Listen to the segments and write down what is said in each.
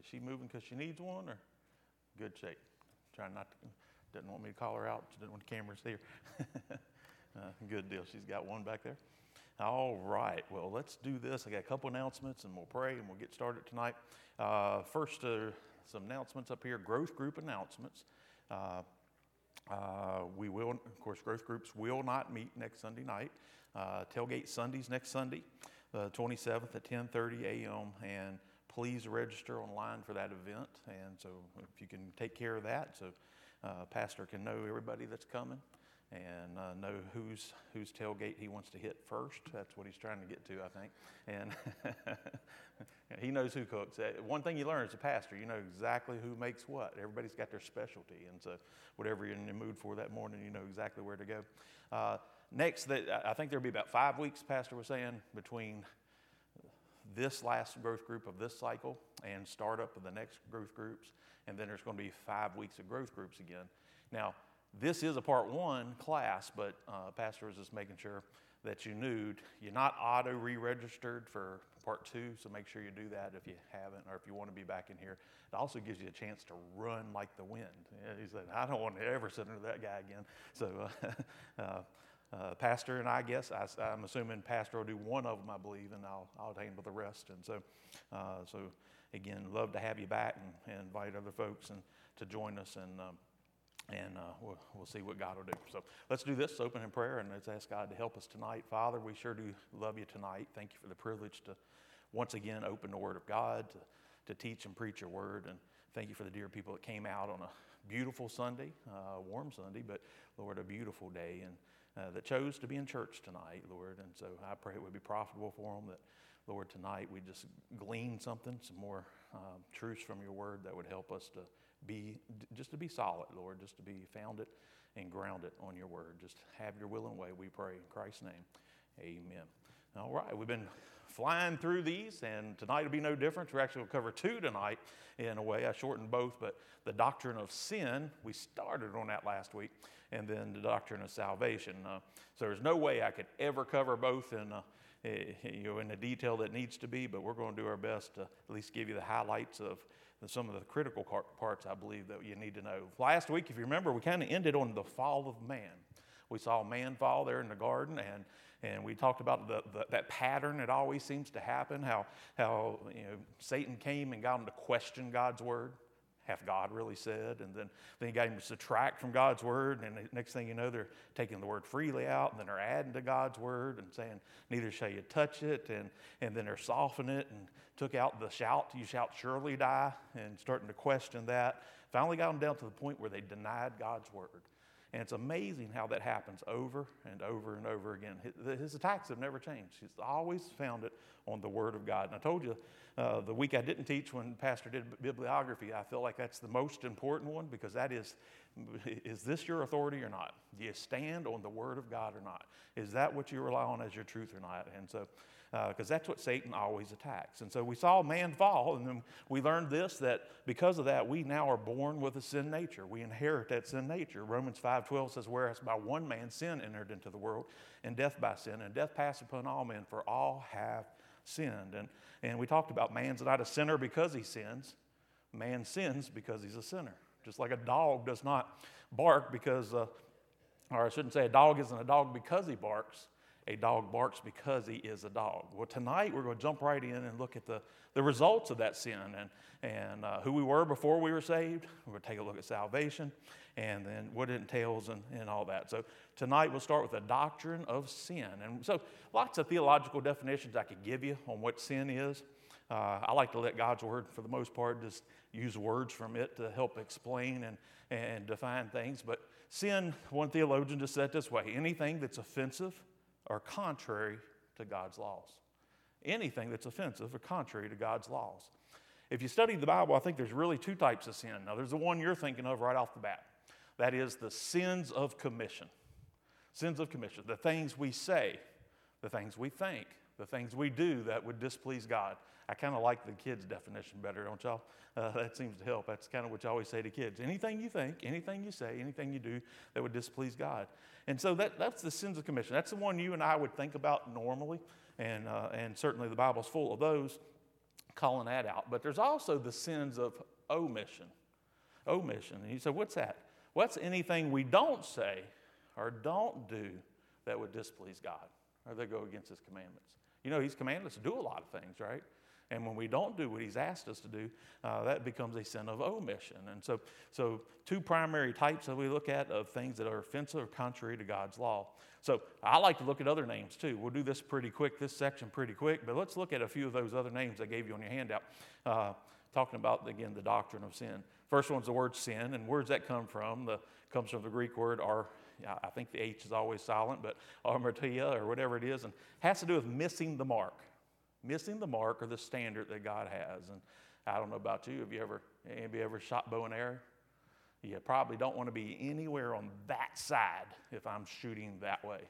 Is she moving because she needs one, or good shape? Trying not to, doesn't want me to call her out. She doesn't want the cameras there. Good deal. She's got one back there. All right. Well, let's do this. I got a couple announcements, and we'll pray, and we'll get started tonight. First, some announcements up here. Growth group announcements. We will, of course, growth groups will not meet next Sunday night. Tailgate Sundays next Sunday, the 27th at 10:30 a.m. and please register online for that event. And so if you can take care of that, so pastor can know everybody that's coming and know whose tailgate he wants to hit first. That's what he's trying to get to, I think. And he knows who cooks. One thing you learn as a pastor, you know exactly who makes what. Everybody's got their specialty. And so whatever you're in the mood for that morning, you know exactly where to go. Next, I think there'll be about 5 weeks, pastor was saying, between this last growth group of this cycle and startup of the next growth groups, and then there's going to be 5 weeks of growth groups again. Now, this is a part one class, but pastor is just making sure that you knew you're not auto re-registered for part two, so make sure you do that if you haven't, or if you want to be back in here. It also gives you a chance to run like the wind. He said, I don't want to ever sit under that guy again. So pastor and I guess, I'm assuming pastor will do one of them, I believe, and I'll handle the rest. And so, again, love to have you back and invite other folks and to join us, and we'll see what God will do. So let's do this, open in prayer, and let's ask God to help us tonight. Father, we sure do love you tonight. Thank you for the privilege to once again open the Word of God, to teach and preach your Word, and thank you for the dear people that came out on a beautiful Sunday, warm Sunday, but Lord, a beautiful day, and that chose to be in church tonight, Lord. And so I pray it would be profitable for them, that, Lord, tonight we just glean some more truths from your Word that would help us to be, just to be solid, Lord, just to be founded and grounded on your Word. Just have your will and way, we pray in Christ's name. Amen. All right, we've been flying through these, and tonight will be no different. We're actually going to cover two tonight in a way. I shortened both, but the doctrine of sin, we started on that last week, and then the doctrine of salvation. So there's no way I could ever cover both in the detail that needs to be, but we're going to do our best to at least give you the highlights of some of the critical parts, I believe, that you need to know. Last week, if you remember, we kind of ended on the fall of man. We saw man fall there in the garden, and we talked about that pattern that always seems to happen, how Satan came and got him to question God's Word. Have God really said? And then he got him to subtract from God's Word, and the next thing you know, they're taking the word freely out, and then they're adding to God's Word and saying, neither shall you touch it, and then they're softening it and took out the you shalt surely die, and starting to question that. Finally got them down to the point where they denied God's Word. And it's amazing how that happens over and over and over again. His attacks have never changed. He's always founded on the Word of God. And I told you the week I didn't teach when Pastor did bibliography, I feel like that's the most important one, because that is this your authority or not? Do you stand on the Word of God or not? Is that what you rely on as your truth or not? And so, because that's what Satan always attacks. And so we saw man fall, and then we learned this, that because of that, we now are born with a sin nature. We inherit that sin nature. Romans 5:12 says, whereas by one man sin entered into the world, and death by sin, and death passed upon all men, for all have sinned. And we talked about man's not a sinner because he sins. Man sins because he's a sinner. Just like a dog does not bark because, or I shouldn't say a dog isn't a dog because he barks. A dog barks because he is a dog. Well, tonight we're going to jump right in and look at the results of that sin and who we were before we were saved. We're going to take a look at salvation and then what it entails and all that. So tonight we'll start with the doctrine of sin. And so lots of theological definitions I could give you on what sin is. I like to let God's Word, for the most part, just use words from it to help explain and define things. But sin, one theologian just said this way, anything that's offensive or contrary to God's laws. Anything that's offensive or contrary to God's laws. If you study the Bible, I think there's really two types of sin. Now, there's the one you're thinking of right off the bat. That is the sins of commission. Sins of commission. The things we say, the things we think, the things we do that would displease God. I kind of like the kids' definition better, don't y'all? That seems to help. That's kind of what you always say to kids. Anything you think, anything you say, anything you do that would displease God. And so that's the sins of commission. That's the one you and I would think about normally, and certainly the Bible's full of those. calling that out. But there's also the sins of omission. Omission. And you say, what's that? What's anything we don't say or don't do that would displease God or that go against His commandments? You know, He's commanded us to do a lot of things, right? And when we don't do what He's asked us to do, that becomes a sin of omission. And so two primary types that we look at of things that are offensive or contrary to God's law. So I like to look at other names too. We'll do this pretty quick, this section pretty quick, but let's look at a few of those other names I gave you on your handout, talking about, again, the doctrine of sin. First one's the word sin, and where does that come from? Comes from the Greek word ar. I think the H is always silent, but armatia or whatever it is, and has to do with missing the mark. Missing the mark or the standard that God has. And I don't know about you. Have you ever shot bow and arrow? You probably don't want to be anywhere on that side if I'm shooting that way.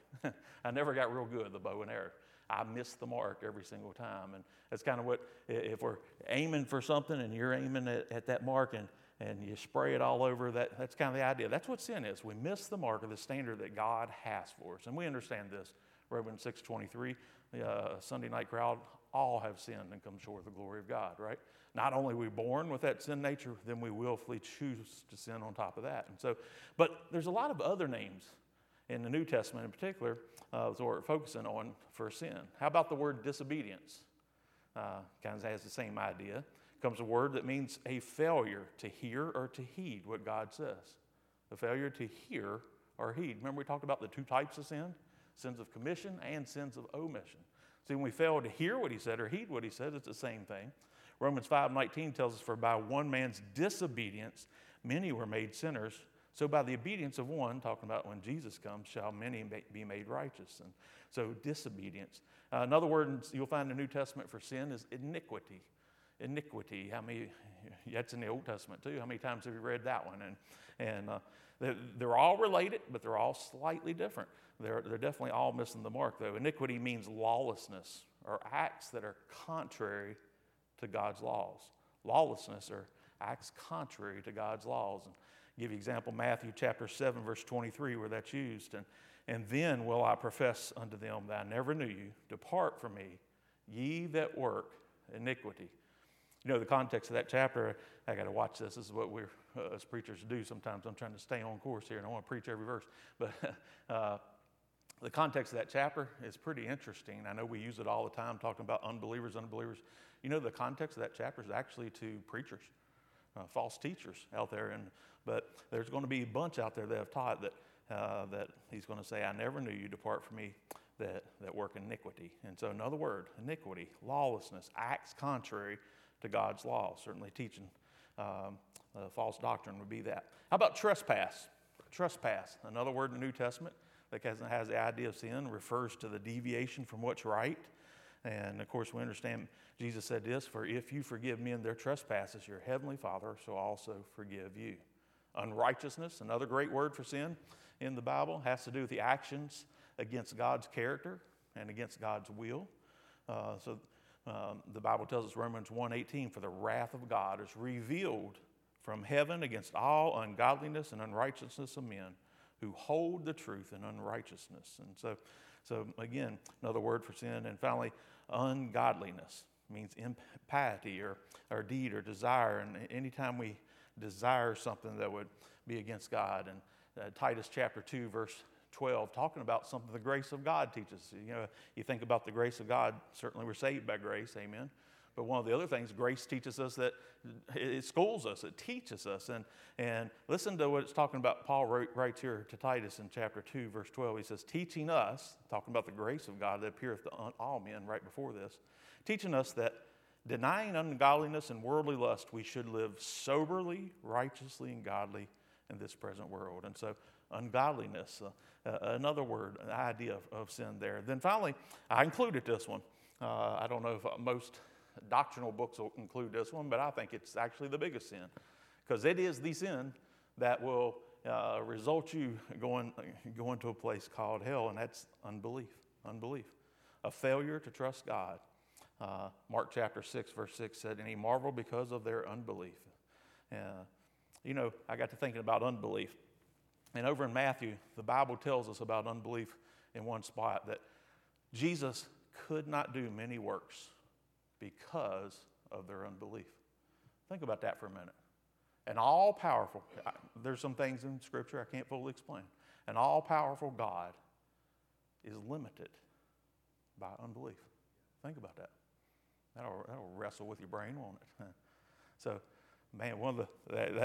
I never got real good at the bow and arrow. I missed the mark every single time. And that's kind of what, if we're aiming for something and you're aiming at that mark and you spray it all over, that's kind of the idea. That's what sin is. We miss the mark or the standard that God has for us. And we understand this. Romans 6:23, the Sunday night crowd, all have sinned and come short of the glory of God, right? Not only are we born with that sin nature, then we willfully choose to sin on top of that. And so, but there's a lot of other names in the New Testament in particular that we're focusing on for sin. How about the word disobedience? Kind of has the same idea. Comes a word that means a failure to hear or to heed what God says. A failure to hear or heed. Remember we talked about the two types of sin? Sins of commission and sins of omission. See, when we fail to hear what He said or heed what He said, it's the same thing. Romans 5:19 tells us, for by one man's disobedience, many were made sinners. So by the obedience of one, talking about when Jesus comes, shall many be made righteous. And so disobedience. Another word you'll find in the New Testament for sin is iniquity. Iniquity. How many? That's in the Old Testament too. How many times have you read that one? And they're all related, but they're all slightly different. They're definitely all missing the mark, though. Iniquity means lawlessness or acts that are contrary to God's laws. Lawlessness or acts contrary to God's laws. And I'll give you an example, Matthew chapter 7, verse 23, where that's used. And then will I profess unto them that I never knew you. Depart from me, ye that work iniquity. You know, the context of that chapter, I got to watch this. This is what we're, as preachers, do sometimes. I'm trying to stay on course here, and I want to preach every verse. But the context of that chapter is pretty interesting. I know we use it all the time, talking about unbelievers. You know, the context of that chapter is actually to preachers, false teachers out there. But there's going to be a bunch out there that have taught that he's going to say, I never knew you, depart from me, that work iniquity. And so another word, iniquity, lawlessness, acts contrary to God's law. Certainly teaching false doctrine would be that. How about trespass? Trespass, another word in the New Testament. That has the idea of sin, refers to the deviation from what's right. And, of course, we understand Jesus said this, for if you forgive men their trespasses, your heavenly Father shall also forgive you. Unrighteousness, another great word for sin in the Bible, has to do with the actions against God's character and against God's will. So the Bible tells us, Romans 1:18, for the wrath of God is revealed from heaven against all ungodliness and unrighteousness of men, who hold the truth in unrighteousness. And so again, another word for sin. And finally, ungodliness means impiety or deed or desire. And anytime we desire something that would be against God. And Titus chapter 2, verse 12, talking about something the grace of God teaches. You know, you think about the grace of God, certainly we're saved by grace, amen. But one of the other things, grace teaches us that it schools us, it teaches us. And listen to what it's talking about. Paul writes here to Titus in chapter 2, verse 12. He says, teaching us, talking about the grace of God that appeareth to all men right before this, teaching us that denying ungodliness and worldly lust, we should live soberly, righteously, and godly in this present world. And so ungodliness, another word, an idea of sin there. Then finally, I included this one. I don't know if most doctrinal books will include this one, but I think it's actually the biggest sin, because it is the sin that will result you going to a place called hell, and that's unbelief, a failure to trust God. Mark chapter 6, verse 6 said, and he marveled because of their unbelief. You know, I got to thinking about unbelief, and over in Matthew, the Bible tells us about unbelief in one spot, that Jesus could not do many works because of their unbelief. Think about that for a minute. An all-powerful, there's some things in Scripture I can't fully explain. An all-powerful God is limited by unbelief. Think about that. That'll wrestle with your brain, won't it? So, man,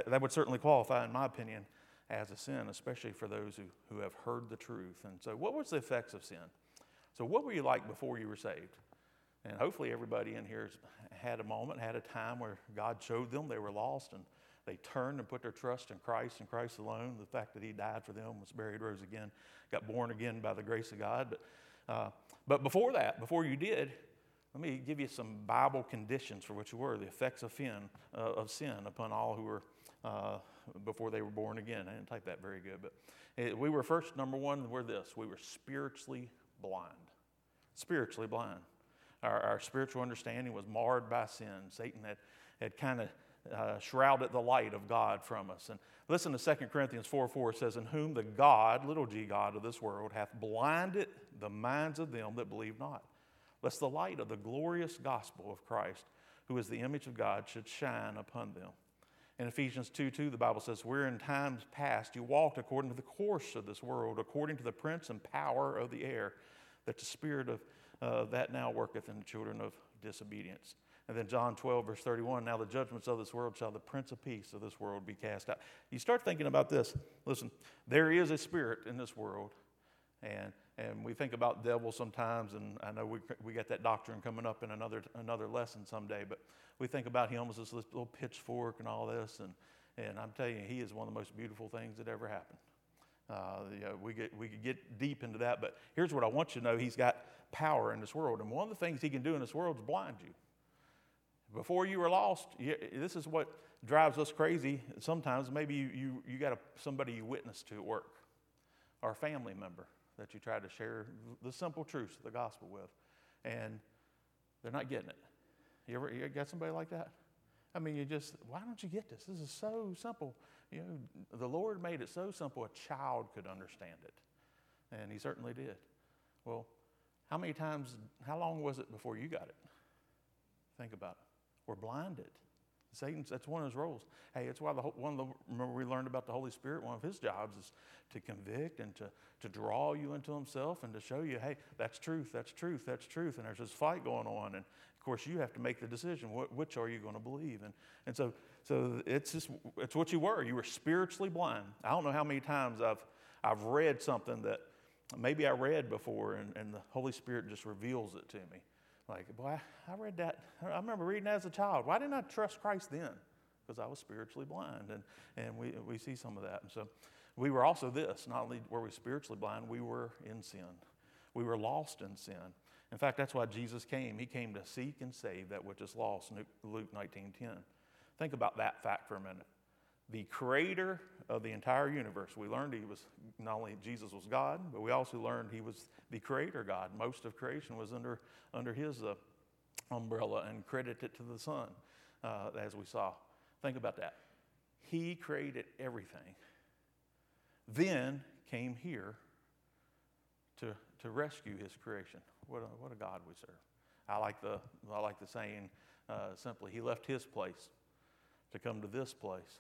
that would certainly qualify, in my opinion, as a sin, especially for those who have heard the truth. And so what was the effects of sin? So what were you like before you were saved? And hopefully everybody in here has had a moment, had a time where God showed them they were lost and they turned and put their trust in Christ and Christ alone. The fact that he died for them, was buried, rose again, got born again by the grace of God. But before that, before you did, let me give you some Bible conditions for what you were, the effects of sin upon all who were before they were born again. I didn't type that very good, but we were first, number one, we're this. We were spiritually blind. Spiritually blind. Our spiritual understanding was marred by sin. Satan had kind of shrouded the light of God from us. And listen to 2 Corinthians 4:4. It says, in whom the God, little g God of this world, hath blinded the minds of them that believe not. Lest the light of the glorious gospel of Christ, who is the image of God, should shine upon them. In Ephesians 2:2, the Bible says, where in times past you walked according to the course of this world, according to the prince and power of the air, that the spirit of that now worketh in the children of disobedience. And then John 12:31, now the judgments of this world shall the prince of peace of this world be cast out. You start thinking about this. Listen, there is a spirit in this world, and we think about devil sometimes, and I know we got that doctrine coming up in another lesson someday, but we think about him as this little pitchfork and all this, and I'm telling you, he is one of the most beautiful things that ever happened. We could get deep into that, but here's what I want you to know. He's got power in this world, and one of the things he can do in this world is blind you. Before you were lost, this is what drives us crazy sometimes. Maybe you got somebody you witnessed to at work, or a family member that you try to share the simple truths of the gospel with, and they're not getting it. You ever got somebody like that? I mean, why don't you get this? This is so simple. You know, the Lord made it so simple a child could understand it, and he certainly did. Well, how long was it before you got it? Think about it. We're blinded. That's one of his roles. Hey, that's why remember we learned about the Holy Spirit. One of his jobs is to convict and to draw you into himself and to show you, hey, that's truth, that's truth, that's truth. And there's this fight going on. And, of course, you have to make the decision. Which are you going to believe? And so it's what you were. You were spiritually blind. I don't know how many times I've read something that maybe I read before and the Holy Spirit just reveals it to me. Like, boy, I read that. I remember reading that as a child. Why didn't I trust Christ then? Because I was spiritually blind, and we see some of that. And so we were also this. Not only were we spiritually blind, we were in sin. We were lost in sin. In fact, that's why Jesus came. He came to seek and save that which is lost, Luke 19:10. Think about that fact for a minute. The creator of the entire universe. We learned Jesus was God, but we also learned he was the creator God. Most of creation was under his umbrella and credited to the Son, as we saw. Think about that. He created everything. Then came here to rescue his creation. What a God we serve. I like the saying simply, he left his place to come to this place,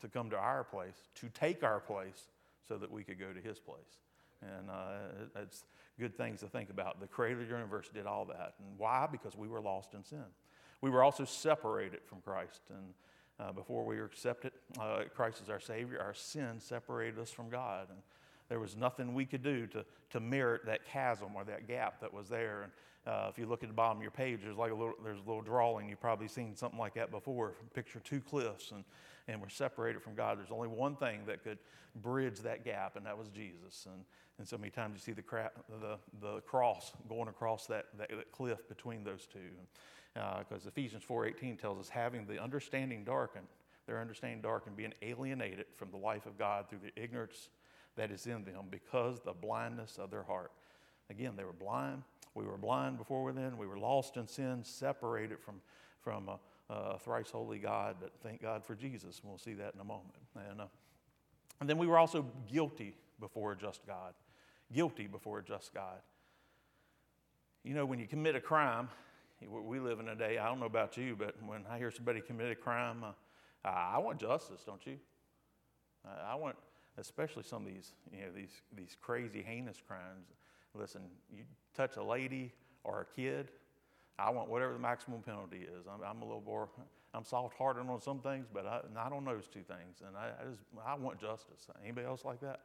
to come to our place, to take our place so that we could go to his place. And it's good things to think about. The creator of the universe did all that. And why? Because we were lost in sin. We were also separated from Christ. And before we were accepted, Christ as our Savior, our sin separated us from God. And there was nothing we could do to merit that chasm or that gap that was there. And if you look at the bottom of your page, there's a little drawing. You've probably seen something like that before. Picture two cliffs, and we're separated from God. There's only one thing that could bridge that gap, and that was Jesus. And so many times you see the cross going across that cliff between those two. Because Ephesians 4:18 tells us, having the understanding darkened, their understanding darkened, being alienated from the life of God through the ignorance that is in them because the blindness of their heart. Again, they were blind. We were blind before we were then. We were lost in sin, separated from a thrice holy God, but thank God for Jesus, and we'll see that in a moment. And then we were also guilty before a just God. Guilty before a just God. You know, when you commit a crime, We live in a day, I don't know about you, but when I hear somebody commit a crime, I want justice, don't you? I want, especially some of these, you know, these crazy, heinous crimes. Listen, you touch a lady or a kid, I want whatever the maximum penalty is. I'm a little more, I'm soft-hearted on some things, but not on those two things. And I want justice. Anybody else like that?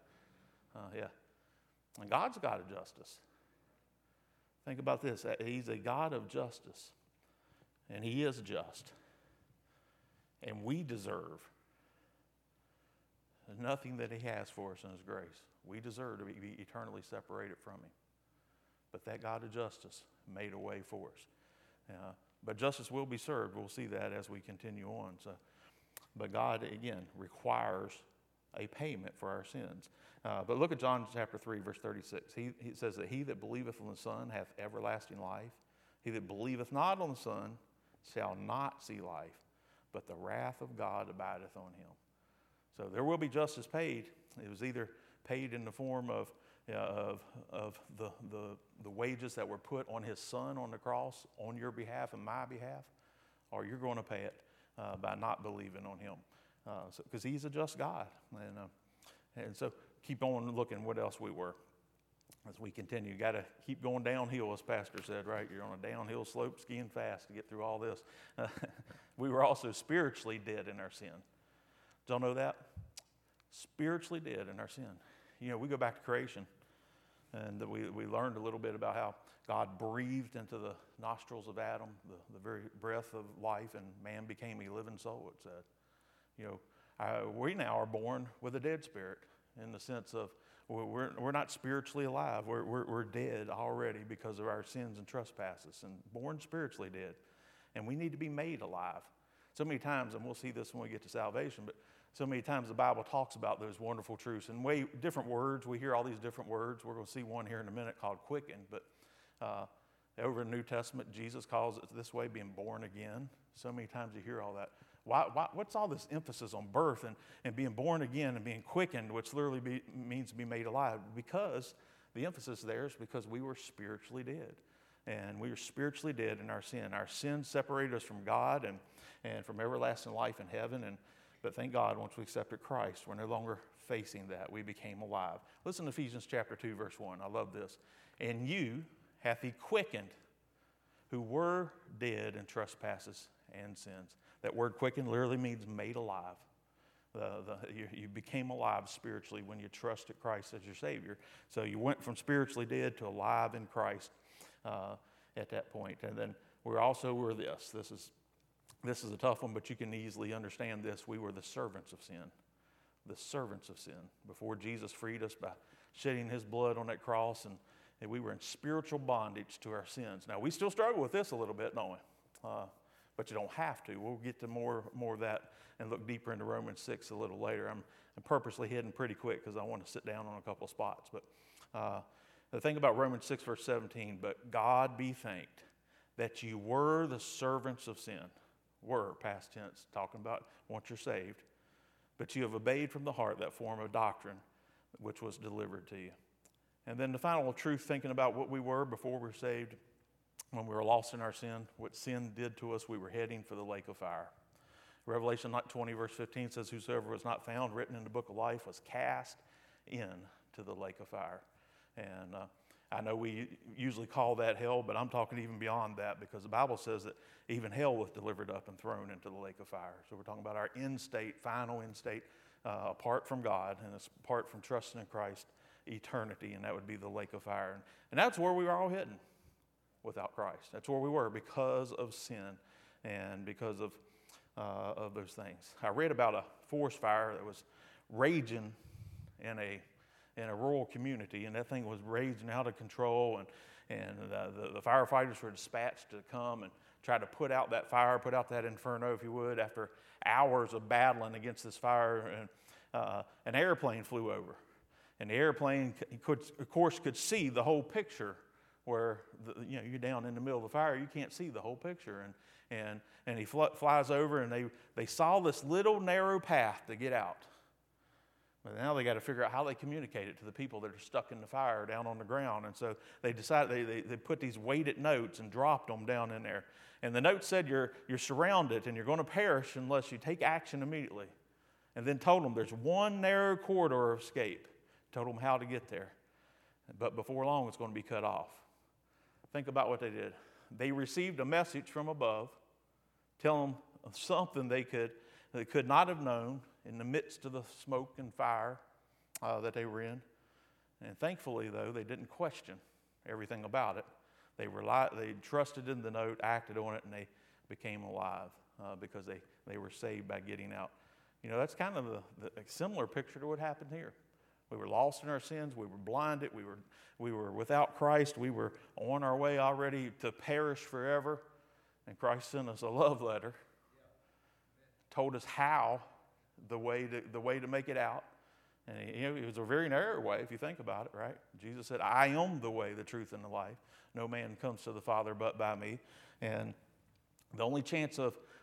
Yeah. And God's God of justice. Think about this. He's a God of justice, and he is just. And we deserve nothing that he has for us in his grace. We deserve to be eternally separated from him. But that God of justice made a way for us. But justice will be served. We'll see that as we continue on. So, but God, again, requires a payment for our sins. But look at John chapter 3, verse 36. He says that he that believeth on the Son hath everlasting life. He that believeth not on the Son shall not see life, but the wrath of God abideth on him. So there will be justice paid. It was either paid in the form of the wages that were put on his Son on the cross on your behalf and my behalf, or you're going to pay it by not believing on him, because he's a just God. And so keep on looking what else we were as we continue. Got to keep going downhill, as Pastor said, right? You're on a downhill slope, skiing fast to get through all this. We were also spiritually dead in our sin. Don't know that? Spiritually dead in our sin. You know, we go back to creation. And we learned a little bit about how God breathed into the nostrils of Adam the very breath of life, and man became a living soul, it said. You know, we now are born with a dead spirit, in the sense of we're not spiritually alive. We're dead already because of our sins and trespasses, and born spiritually dead. And we need to be made alive. So many times, and we'll see this when we get to salvation, but so many times the Bible talks about those wonderful truths in way different words. We hear all these different words. We're going to see one here in a minute called quicken. But over in the New Testament, Jesus calls it this way, being born again. So many times you hear all that. Why, what's all this emphasis on birth and being born again and being quickened, which literally means to be made alive? Because the emphasis there is because we were spiritually dead. And we were spiritually dead in our sin. Our sin separated us from God and from everlasting life in heaven. But thank God, once we accepted Christ, we're no longer facing that. We became alive. Listen to Ephesians chapter 2, verse 1. I love this. And you hath he quickened who were dead in trespasses and sins. That word quickened literally means made alive. You became alive spiritually when you trusted Christ as your Savior. So you went from spiritually dead to alive in Christ at that point. And then we were this. This is a tough one, but you can easily understand this. We were the servants of sin. The servants of sin. Before Jesus freed us by shedding his blood on that cross, and we were in spiritual bondage to our sins. Now, we still struggle with this a little bit, don't we? But you don't have to. We'll get to more of that and look deeper into Romans 6 a little later. I'm purposely heading pretty quick because I want to sit down on a couple of spots. But the thing about Romans 6, verse 17, but God be thanked that you were the servants of sin. Were, past tense, talking about once you're saved. But you have obeyed from the heart that form of doctrine which was delivered to you. And then the final truth, thinking about what we were before we were saved, when we were lost in our sin, what sin did to us, we were heading for the lake of fire. Revelation 20, verse 15 says, whosoever was not found written in the book of life was cast into the lake of fire. And I know we usually call that hell, but I'm talking even beyond that, because the Bible says that even hell was delivered up and thrown into the lake of fire. So we're talking about our end state, final end state, apart from God and apart from trusting in Christ, eternity, and that would be the lake of fire. And that's where we were all hidden without Christ. That's where we were because of sin and because of those things. I read about a forest fire that was raging in a rural community, and that thing was raging out of control, and the firefighters were dispatched to come and try to put out that fire, put out that inferno, if you would, after hours of battling against this fire. And an airplane flew over, and the airplane could see the whole picture, where you're down in the middle of the fire, you can't see the whole picture, and he flies over, and they saw this little narrow path to get out. But now they got to figure out how they communicate it to the people that are stuck in the fire down on the ground. And so they decided they put these weighted notes and dropped them down in there. And the note said, you're surrounded and you're going to perish unless you take action immediately. And then told them there's one narrow corridor of escape. Told them how to get there. But before long, it's going to be cut off. Think about what they did. They received a message from above, telling them something they could not have known in the midst of the smoke and fire that they were in. And thankfully, though, they didn't question everything about it. They trusted in the note, acted on it, and they became alive because they were saved by getting out. You know, that's kind of a similar picture to what happened here. We were lost in our sins. We were blinded. We were without Christ. We were on our way already to perish forever. And Christ sent us a love letter, told us how, the way to make it out. And it was a very narrow way, if you think about it, right? Jesus said, I am the way, the truth, and the life. No man comes to the Father but by me. And the only chance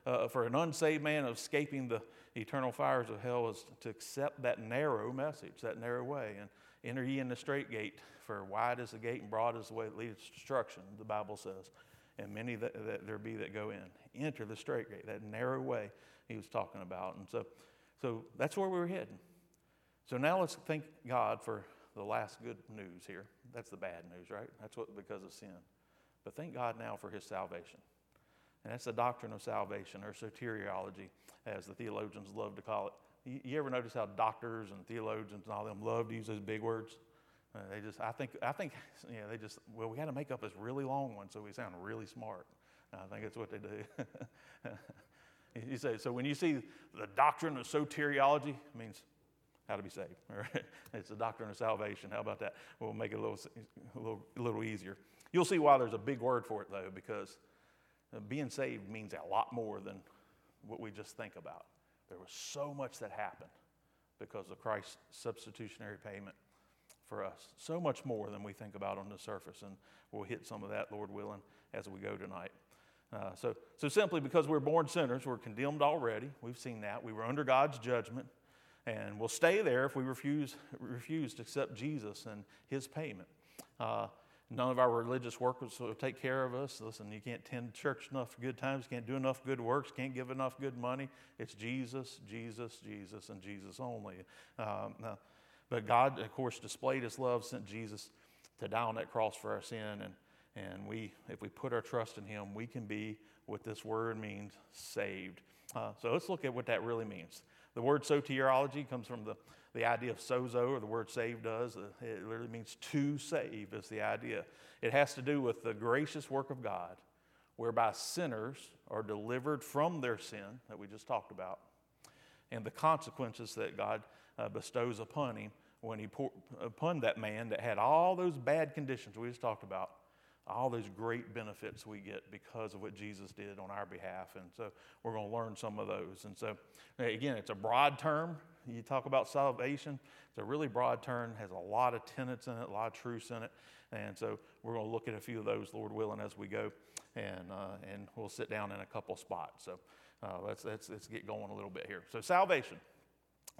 for an unsaved man of escaping the eternal fires of hell is to accept that narrow message, that narrow way. And enter ye in the strait gate, for wide is the gate and broad is the way that leads to destruction, the Bible says. And many that there be that go in. Enter the strait gate, that narrow way he was talking about. And so that's where we were heading. So now let's thank God for the last good news here. That's the bad news, right? That's because of sin. But thank God now for his salvation. And that's the doctrine of salvation, or soteriology, as the theologians love to call it. You ever notice how doctors and theologians and all them love to use those big words? They we got to make up this really long one so we sound really smart. And I think that's what they do. You say, so when you see the doctrine of soteriology, it means how to be saved. Right? It's the doctrine of salvation. How about that? We'll make it a little easier. You'll see why there's a big word for it, though, because being saved means a lot more than what we just think about. There was so much that happened because of Christ's substitutionary payment for us. So much more than we think about on the surface, and we'll hit some of that, Lord willing, as we go tonight. So simply because we're born sinners, we're condemned already. We've seen that. We were under God's judgment, and we'll stay there if we refuse to accept Jesus and his payment. None of our religious works will take care of us. Listen, you can't attend church enough good times, can't do enough good works, can't give enough good money. It's Jesus, Jesus, Jesus, and Jesus only. But God, of course, displayed his love, sent Jesus to die on that cross for our sin. And we, if we put our trust in him, we can be what this word means, saved. So let's look at what that really means. The word soteriology comes from the idea of sozo, or the word save does. It literally means to save is the idea. It has to do with the gracious work of God, whereby sinners are delivered from their sin that we just talked about, and the consequences that God bestows upon him when he poured upon that man that had all those bad conditions we just talked about, all those great benefits we get because of what Jesus did on our behalf. And so we're going to learn some of those. And so, again, it's a broad term. You talk about salvation, it's a really broad term, has a lot of tenets in it, a lot of truths in it. And so we're going to look at a few of those, Lord willing, as we go. And we'll sit down in a couple spots. So let's get going a little bit here. So salvation.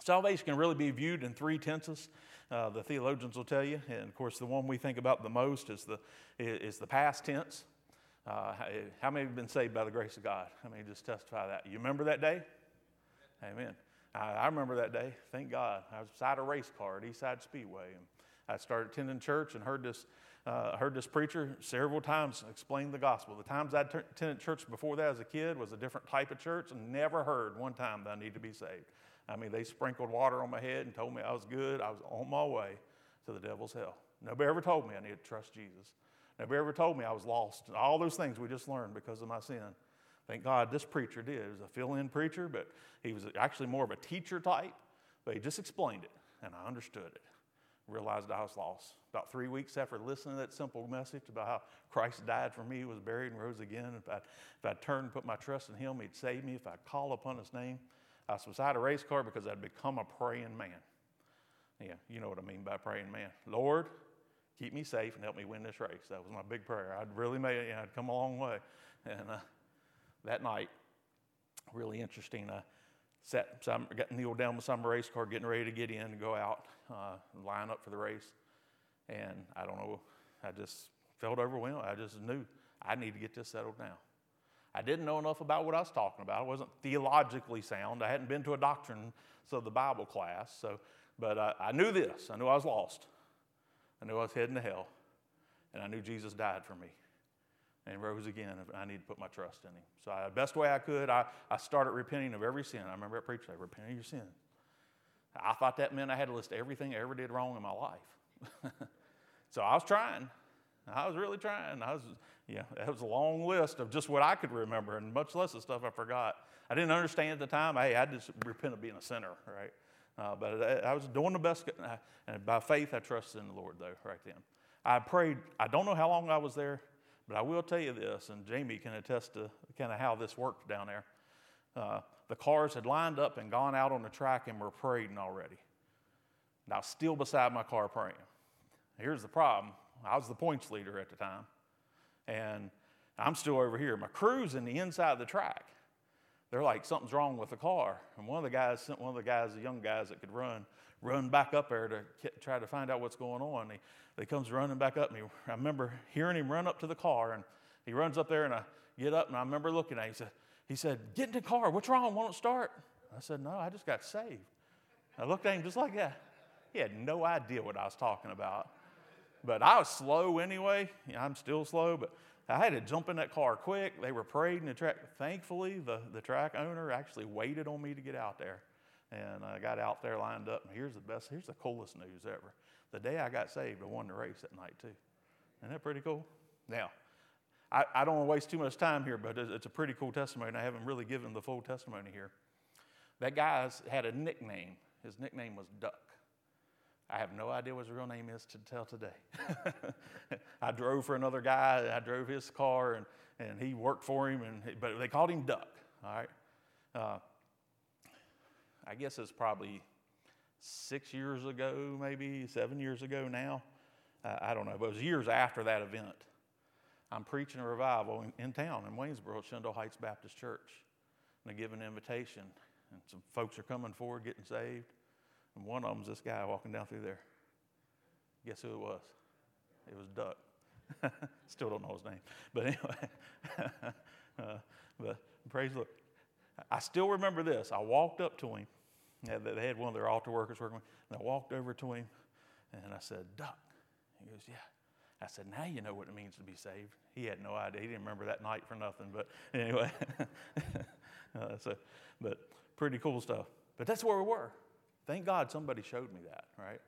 Salvation can really be viewed in three tenses. The theologians will tell you, and of course, the one we think about the most is the past tense. How many have been saved by the grace of God? How many just testify that? You remember that day? Amen. I remember that day. Thank God. I was beside a race car at Eastside Speedway, and I started attending church and heard this preacher several times explain the gospel. The times I attended church before that as a kid was a different type of church, and never heard one time that I need to be saved. I mean, they sprinkled water on my head and told me I was good. I was on my way to the devil's hell. Nobody ever told me I needed to trust Jesus. Nobody ever told me I was lost. All those things we just learned because of my sin. Thank God this preacher did. He was a fill-in preacher, but he was actually more of a teacher type. But he just explained it, and I understood it. Realized I was lost. About 3 weeks after listening to that simple message about how Christ died for me, was buried, and rose again. If I turned and put my trust in him, he'd save me. If I call upon his name, I was beside a race car because I'd become a praying man. Yeah, you know what I mean by praying man. Lord, keep me safe and help me win this race. That was my big prayer. I'd really made it. I'd come a long way. And that night, really interesting. I got kneeled down beside my race car, getting ready to get in and go out, line up for the race. And I don't know, I just felt overwhelmed. I just knew I need to get this settled now. I didn't know enough about what I was talking about. I wasn't theologically sound. I hadn't been to a Doctrines of the Bible class. But I knew this. I knew I was lost. I knew I was heading to hell. And I knew Jesus died for me and rose again. I needed to put my trust in him. So the best way I could, I started repenting of every sin. I remember I preached that, repent of your sin. I thought that meant I had to list everything I ever did wrong in my life. So I was trying. I was really trying. It was a long list of just what I could remember, and much less the stuff I forgot. I didn't understand at the time. Hey, I just repent of being a sinner, right? But I was doing the best, and by faith I trusted in the Lord, though, right then. I prayed. I don't know how long I was there, but I will tell you this, and Jamie can attest to kind of how this worked down there. The cars had lined up and gone out on the track and were parading already. And I was still beside my car praying. Here's the problem. I was the points leader at the time, and I'm still over here. My crew's in the inside of the track. They're like, something's wrong with the car. And one of the young guys that could run back up there to try to find out what's going on. He comes running back up, and I remember hearing him run up to the car, and he runs up there, and I get up, and I remember looking at him. He said, get in the car. What's wrong? Won't it start? I said, no, I just got saved. I looked at him just like that. He had no idea what I was talking about. But I was slow anyway. I'm still slow, but I had to jump in that car quick. They were parading the track. Thankfully, the track owner actually waited on me to get out there. And I got out there lined up. And here's the coolest news ever. The day I got saved, I won the race that night too. Isn't that pretty cool? Now, I don't want to waste too much time here, but it's a pretty cool testimony, and I haven't really given the full testimony here. That guy had a nickname. His nickname was Duck. I have no idea what his real name is to tell today. I drove for another guy. And I drove his car, and he worked for him, but they called him Duck, all right? I guess it's probably 6 years ago, maybe 7 years ago now. I don't know, but it was years after that event. I'm preaching a revival in town in Waynesboro at Shenandoah Heights Baptist Church, and I give an invitation, and some folks are coming forward getting saved. And one of them's this guy walking down through there. Guess who it was? It was Duck. Still don't know his name. But anyway, but praise the Lord. I still remember this. I walked up to him. They had one of their altar workers working with him. And I walked over to him, and I said, Duck. He goes, yeah. I said, now you know what it means to be saved. He had no idea. He didn't remember that night for nothing. But anyway, but pretty cool stuff. But that's where we were. Thank God somebody showed me that, right?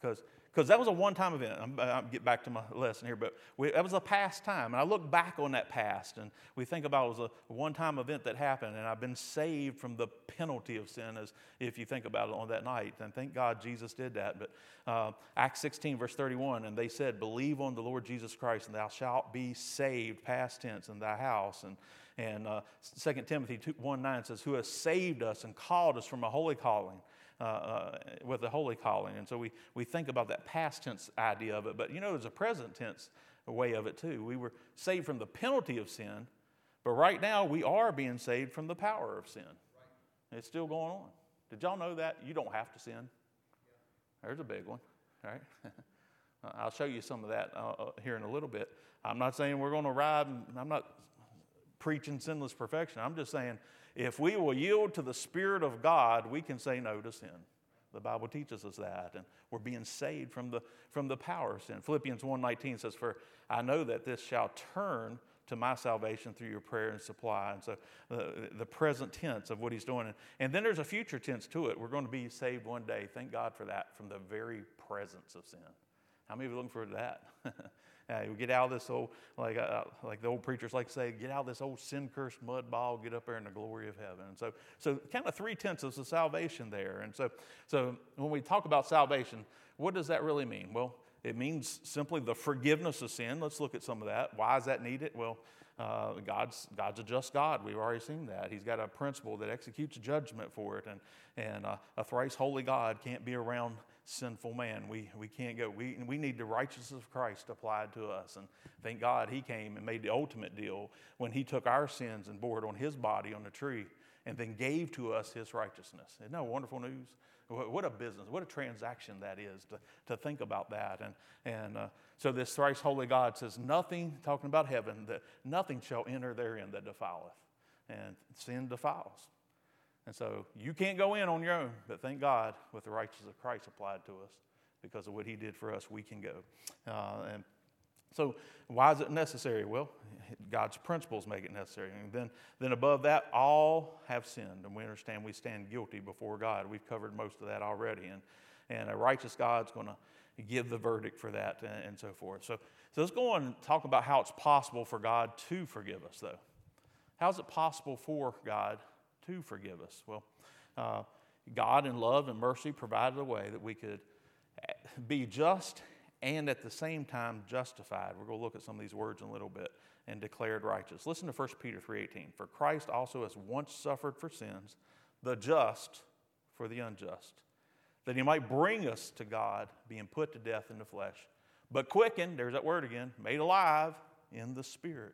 Because that was a one-time event. I'll get back to my lesson here, but that was a past time. And I look back on that past, and we think about it was a one-time event that happened, and I've been saved from the penalty of sin, as if you think about it on that night. And thank God Jesus did that. But Acts 16, verse 31, and they said, believe on the Lord Jesus Christ, and thou shalt be saved, past tense, in thy house. And 2 Timothy 1:9 says, who has saved us and called us from a holy calling. With the holy calling. And so we think about that past tense idea of it, but there's a present tense way of it too. We were saved from the penalty of sin, but right now we are being saved from the power of sin. Right. It's still going on. Did y'all know that? You don't have to sin. Yeah. There's a big one, right? I'll show you some of that here in a little bit. I'm not saying we're going to arrive, and I'm not preaching sinless perfection. I'm just saying, if we will yield to the Spirit of God, we can say no to sin. The Bible teaches us that, and we're being saved from the power of sin. Philippians 1:19 says, for I know that this shall turn to my salvation through your prayer and supply. And so the present tense of what he's doing. And then there's a future tense to it. We're going to be saved one day. Thank God for that, from the very presence of sin. How many of you are looking forward to that? We get out of this old, like the old preachers like to say, get out of this old sin-cursed mud ball, get up there in the glory of heaven. And so kind of three tenses of salvation there. And so when we talk about salvation, what does that really mean? Well, it means simply the forgiveness of sin. Let's look at some of that. Why is that needed? Well, God's a just God. We've already seen that. He's got a principle that executes judgment for it, and a thrice holy God can't be around sinful man. We can't go. We need the righteousness of Christ applied to us. And thank God he came and made the ultimate deal when he took our sins and bore it on his body on the tree and then gave to us his righteousness. Isn't that wonderful news? What a business, what a transaction that is to think about that. So this thrice holy God says, nothing, talking about heaven, that nothing shall enter therein that defileth. And sin defiles. And so you can't go in on your own, but thank God with the righteousness of Christ applied to us. Because of what he did for us, we can go. And so why is it necessary? Well, God's principles make it necessary. And then above that, all have sinned. And we understand we stand guilty before God. We've covered most of that already. And a righteous God's going to give the verdict for that and so forth. So let's go on and talk about how it's possible for God to forgive us, though. How is it possible for God to forgive us? Well, God in love and mercy provided a way that we could be just and at the same time justified. We're going to look at some of these words in a little bit. And declared righteous. Listen to 1 Peter 3:18. For Christ also has once suffered for sins, the just for the unjust, that he might bring us to God, being put to death in the flesh, but quickened, there's that word again, made alive in the Spirit.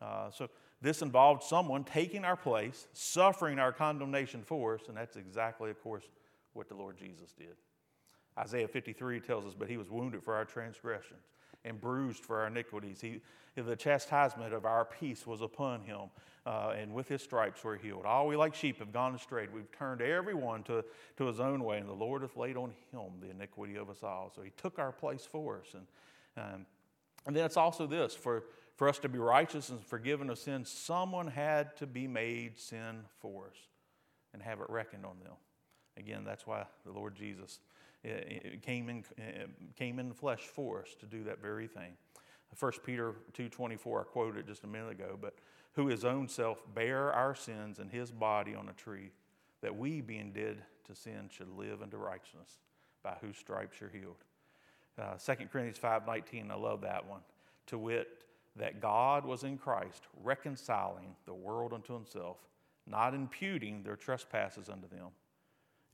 So this involved someone taking our place, suffering our condemnation for us, and that's exactly, of course, what the Lord Jesus did. Isaiah 53 tells us, but he was wounded for our transgressions and bruised for our iniquities. The chastisement of our peace was upon him, and with his stripes we're healed. All we like sheep have gone astray. We've turned everyone to his own way, and the Lord hath laid on him the iniquity of us all. So he took our place for us. And then it's also this, for us to be righteous and forgiven of sin, someone had to be made sin for us and have it reckoned on them. Again, that's why the Lord Jesus came in flesh for us to do that very thing. 1 Peter 2:24, I quoted it just a minute ago, but who his own self bare our sins in his body on a tree, that we being dead to sin should live unto righteousness, by whose stripes you're healed. 2 Corinthians 5:19, I love that one. To wit, that God was in Christ reconciling the world unto himself, not imputing their trespasses unto them,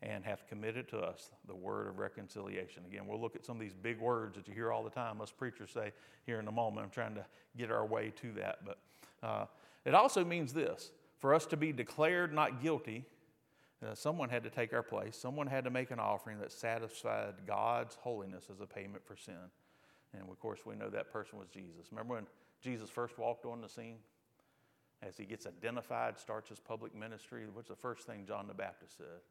and hath committed to us the word of reconciliation. Again, we'll look at some of these big words that you hear all the time, us preachers say here in a moment. I'm trying to get our way to that. But it also means this, for us to be declared not guilty, someone had to take our place. Someone had to make an offering that satisfied God's holiness as a payment for sin. And of course, we know that person was Jesus. Remember when Jesus first walked on the scene? As he gets identified, starts his public ministry, what's the first thing John the Baptist said?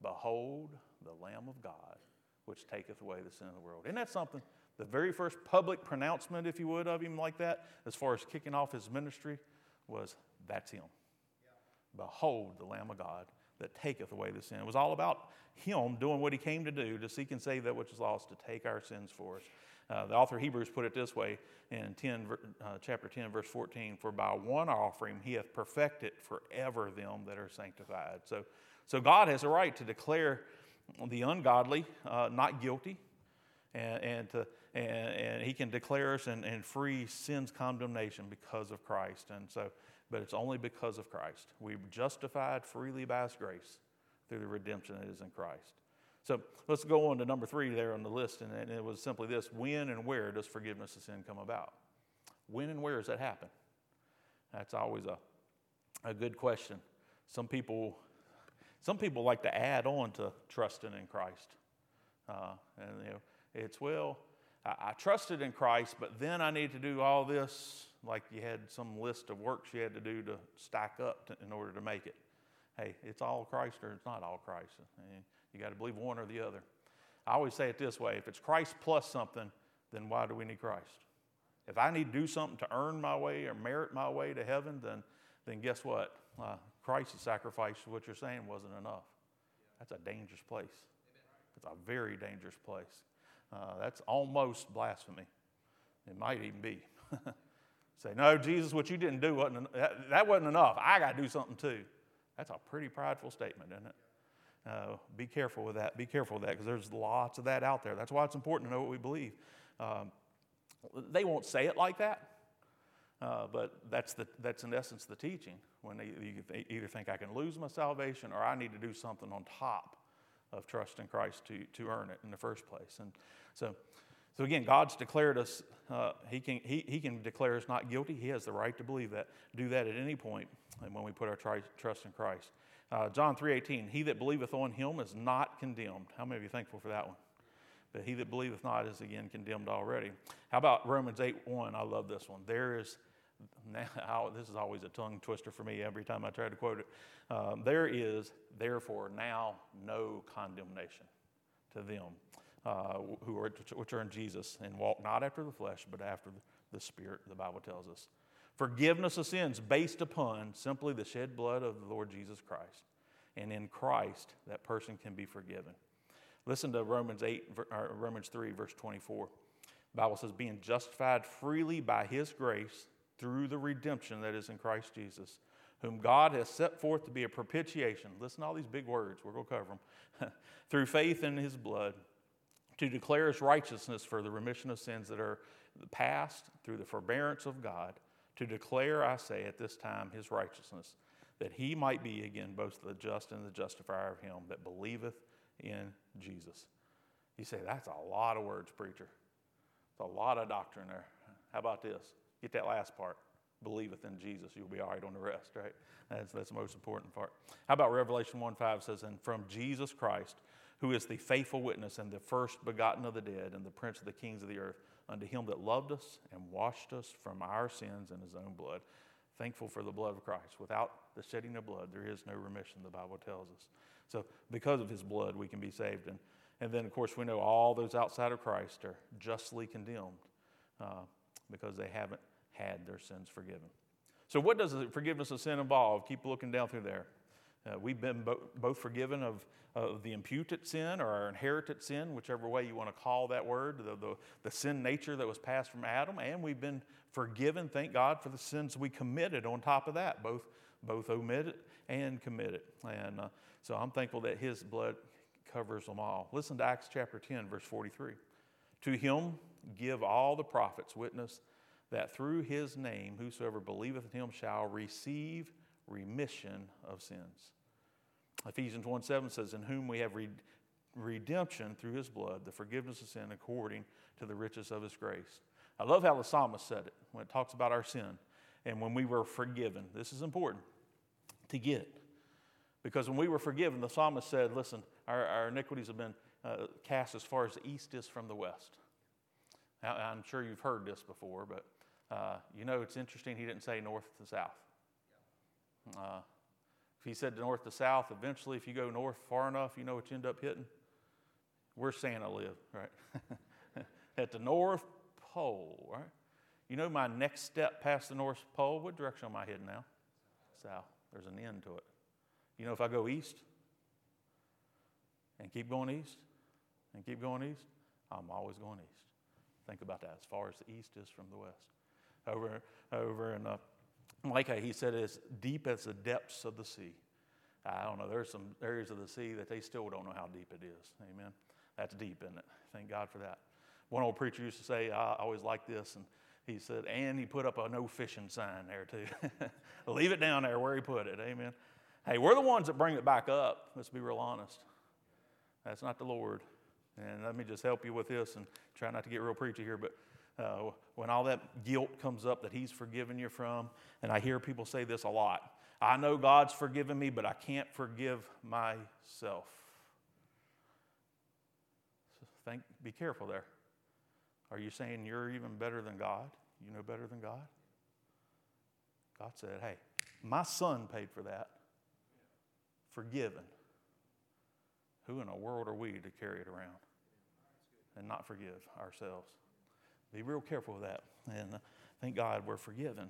Behold, the Lamb of God, which taketh away the sin of the world. Isn't that something? The very first public pronouncement, if you would, of him like that, as far as kicking off his ministry, was that's him. Yeah. Behold, the Lamb of God that taketh away the sin. It was all about him doing what he came to do, to seek and save that which is lost, to take our sins for us. The author of Hebrews put it this way in chapter 10, verse 14, for by one offering he hath perfected forever them that are sanctified. So God has a right to declare the ungodly not guilty, and he can declare us and free sin's condemnation because of Christ. But it's only because of Christ. We're justified freely by his grace through the redemption that is in Christ. So let's go on to number 3 there on the list, and it was simply this. When and where does forgiveness of sin come about? When and where does that happen? That's always a good question. Some people like to add on to trusting in Christ. I trusted in Christ, but then I need to do all this, like you had some list of works you had to do to stack up in order to make it. Hey, it's all Christ or it's not all Christ. You got to believe one or the other. I always say it this way. If it's Christ plus something, then why do we need Christ? If I need to do something to earn my way or merit my way to heaven, then guess what? Christ's sacrifice, what you're saying, wasn't enough. That's a dangerous place. It's a very dangerous place. That's almost blasphemy. It might even be. Say, no, Jesus, what you didn't do, that wasn't enough. I got to do something too. That's a pretty prideful statement, isn't it? Be careful with that. Be careful with that, because there's lots of that out there. That's why it's important to know what we believe. They won't say it like that. But that's in essence the teaching. When they either think I can lose my salvation or I need to do something on top of trust in Christ to earn it in the first place. And so again, God's declared us. He can declare us not guilty. He has the right to believe that. Do that at any point. And when we put our trust in Christ, John 3:18, he that believeth on him is not condemned. How many of you are thankful for that one? But he that believeth not is again condemned already. How about Romans 8:1? I love this one. This is always a tongue twister for me every time I try to quote it. There is, therefore, now no condemnation to them which are in Jesus, and walk not after the flesh, but after the Spirit, the Bible tells us. Forgiveness of sins based upon simply the shed blood of the Lord Jesus Christ. And in Christ, that person can be forgiven. Listen to Romans 3, verse 24. The Bible says, being justified freely by his grace through the redemption that is in Christ Jesus, whom God has set forth to be a propitiation. Listen to all these big words. We're going to cover them. Through faith in his blood, to declare his righteousness for the remission of sins that are past through the forbearance of God, to declare, I say, at this time his righteousness, that he might be again both the just and the justifier of him that believeth in Jesus. You say, that's a lot of words, preacher. It's a lot of doctrine there. How about this? Get that last part. Believeth in Jesus, you'll be all right on the rest, right? That's the most important part. How about Revelation 1:5 says, and from Jesus Christ, who is the faithful witness and the first begotten of the dead and the prince of the kings of the earth, unto him that loved us and washed us from our sins in his own blood. Thankful for the blood of Christ. Without the shedding of blood, there is no remission, the Bible tells us. So because of his blood, we can be saved. And then, of course, we know all those outside of Christ are justly condemned because they haven't had their sins forgiven. So what does the forgiveness of sin involve? Keep looking down through there. We've been both forgiven of the imputed sin or our inherited sin, whichever way you want to call that word, the sin nature that was passed from Adam, and we've been forgiven, thank God, for the sins we committed on top of that, both omitted and committed. And so I'm thankful that his blood covers them all. Listen to Acts chapter 10, verse 43. To him give all the prophets witness that through his name whosoever believeth in him shall receive remission of sins. Ephesians 1:7 says, in whom we have redemption through his blood, the forgiveness of sin according to the riches of his grace. I love how the psalmist said it when it talks about our sin and when we were forgiven. This is important to get, because when we were forgiven, the psalmist said, listen, our iniquities have been cast as far as the east is from the west. Now, I'm sure you've heard this before, but it's interesting he didn't say north to south. If he said north to south, eventually if you go north far enough, you know what you end up hitting? Where Santa lived, right? At the North Pole, right? You know my next step past the North Pole, what direction am I heading now? South. There's an end to it. You know if I go east and keep going east and keep going east, I'm always going east. Think about that. As far as the east is from the west. Over and up. Like he said, as deep as the depths of the sea. I don't know, there's some areas of the sea that they still don't know how deep it is. Amen. That's deep, isn't it? Thank God for that. One old preacher used to say, I always like this, and he said, and he put up a no fishing sign there too. Leave it down there where he put it. Amen. Hey, we're the ones that bring it back up. Let's be real honest. That's not the Lord. And let me just help you with this and try not to get real preachy here, but when all that guilt comes up that he's forgiven you from, and I hear people say this a lot, I know God's forgiven me, but I can't forgive myself. So be careful there. Are you saying you're even better than God? You know better than God? God said, hey, my son paid for that. Forgiven. Who in the world are we to carry it around and not forgive ourselves? Be real careful with that. And thank God we're forgiven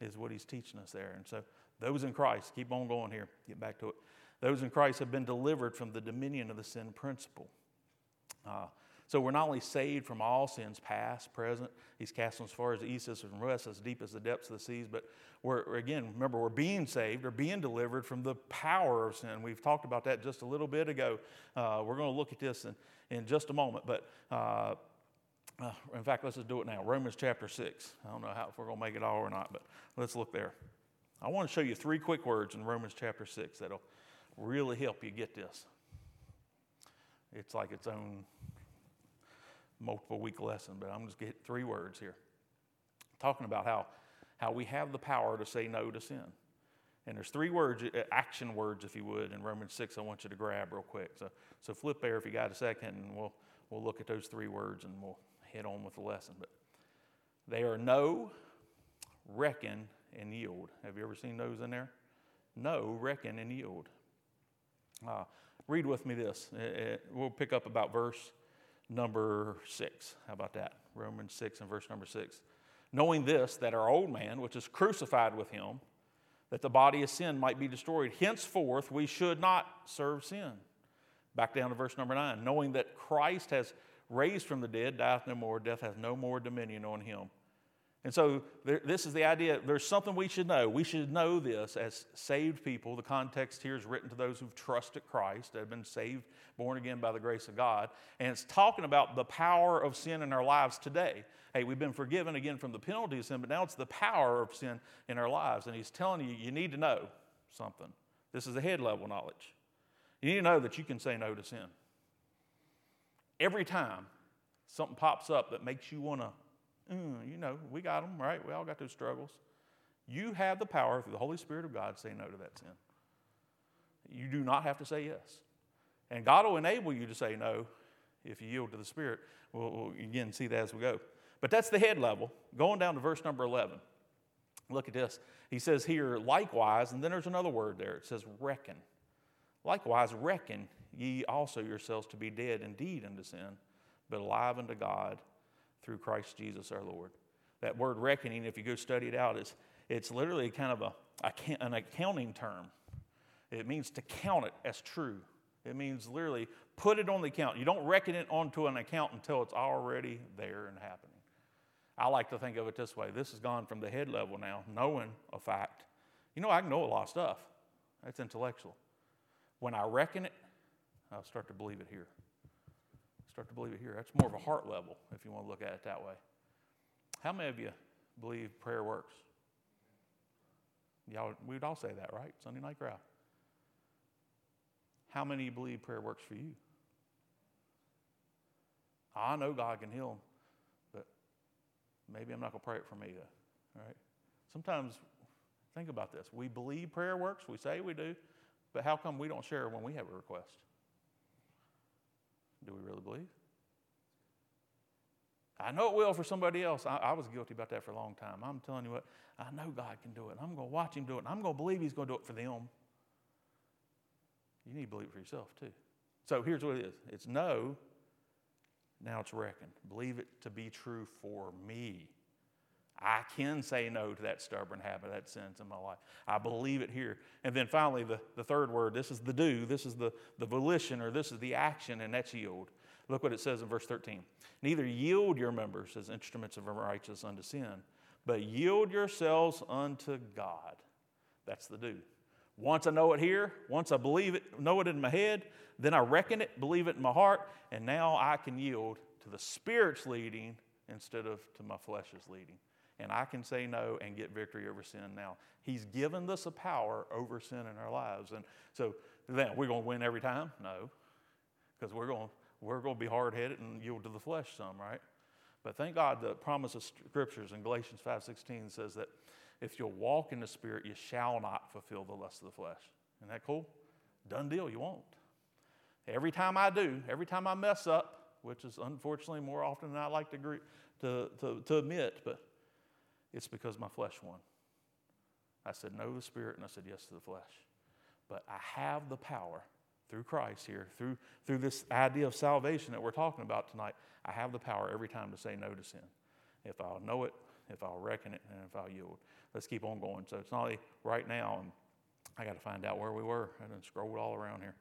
is what he's teaching us there. And so those in Christ, keep on going here, get back to it. Those in Christ have been delivered from the dominion of the sin principle. So we're not only saved from all sins, past, present, he's cast them as far as the east is from the west, as deep as the depths of the seas, but we're being saved or being delivered from the power of sin. We've talked about that just a little bit ago. We're going to look at this in just a moment, but in fact, let's just do it now. Romans chapter 6. I don't know if we're going to make it all or not, but let's look there. I want to show you three quick words in Romans chapter 6 that'll really help you get this. It's like its own multiple week lesson, but I'm just going to get three words here. Talking about how we have the power to say no to sin. And there's three words, action words, if you would, in Romans 6 I want you to grab real quick. So flip there if you got a second, and we'll look at those three words, and we'll head on with the lesson. But they are know, reckon, and yield. Have you ever seen those in there? Know, reckon, and yield. Read with me this. We'll pick up about verse number 6. How about that? Romans 6 and verse number 6. Knowing this, that our old man, which is crucified with him, that the body of sin might be destroyed. Henceforth, we should not serve sin. Back down to verse number 9. Knowing that Christ has raised from the dead, dieth no more, death hath no more dominion on him. And so this is the idea. There's something we should know. We should know this as saved people. The context here is written to those who've trusted Christ, that have been saved, born again by the grace of God. And it's talking about the power of sin in our lives today. Hey, we've been forgiven again from the penalty of sin, but now it's the power of sin in our lives. And he's telling you, you need to know something. This is the head level knowledge. You need to know that you can say no to sin. Every time something pops up that makes you want to, you know, we got them, right? We all got those struggles. You have the power through the Holy Spirit of God to say no to that sin. You do not have to say yes. And God will enable you to say no if you yield to the Spirit. We'll again see that as we go. But that's the head level. Going down to verse number 11. Look at this. He says here, likewise, and then there's another word there. It says reckon. Likewise, reckon ye also yourselves to be dead indeed unto sin, but alive unto God through Christ Jesus our Lord. That word reckoning, if you go study it out, it's literally kind of an accounting term. It means to count it as true. It means literally put it on the account. You don't reckon it onto an account until it's already there and happening. I like to think of it this way. This has gone from the head level now, knowing a fact. You know, I can know a lot of stuff. That's intellectual. When I reckon it, I'll start to believe it here. That's more of a heart level, if you want to look at it that way. How many of you believe prayer works? Y'all, we would all say that, right? Sunday night crowd. How many of you believe prayer works for you? I know God can heal them, but maybe I'm not going to pray it for me, though. All right? Sometimes, think about this. We believe prayer works. We say we do. But how come we don't share when we have a request? Do we really believe? I know it will for somebody else. I was guilty about that for a long time. I'm telling you what, I know God can do it. I'm going to watch him do it. And I'm going to believe he's going to do it for them. You need to believe it for yourself too. So here's what it is. It's know, now it's reckon. Believe it to be true for me. I can say no to that stubborn habit, that sins in my life. I believe it here. And then finally, the third word, this is the do, this is the volition, or this is the action, and that's yield. Look what it says in verse 13. Neither yield your members as instruments of unrighteousness unto sin, but yield yourselves unto God. That's the do. Once I know it here, once I believe it, know it in my head, then I reckon it, believe it in my heart, and now I can yield to the Spirit's leading instead of to my flesh's leading. And I can say no and get victory over sin now. He's given us a power over sin in our lives. And so then we're going to win every time? No. Because we're going to be hard-headed and yield to the flesh some, right? But thank God the promise of Scriptures in Galatians 5:16 says that if you'll walk in the Spirit, you shall not fulfill the lust of the flesh. Isn't that cool? Done deal, you won't. Every time I do, every time I mess up, which is unfortunately more often than I like to admit, but it's because my flesh won. I said no to the Spirit, and I said yes to the flesh. But I have the power through Christ here, through this idea of salvation that we're talking about tonight. I have the power every time to say no to sin. If I'll know it, if I'll reckon it, and if I'll yield. Let's keep on going. So it's not right now, and I got to find out where we were. I done scrolled all around here.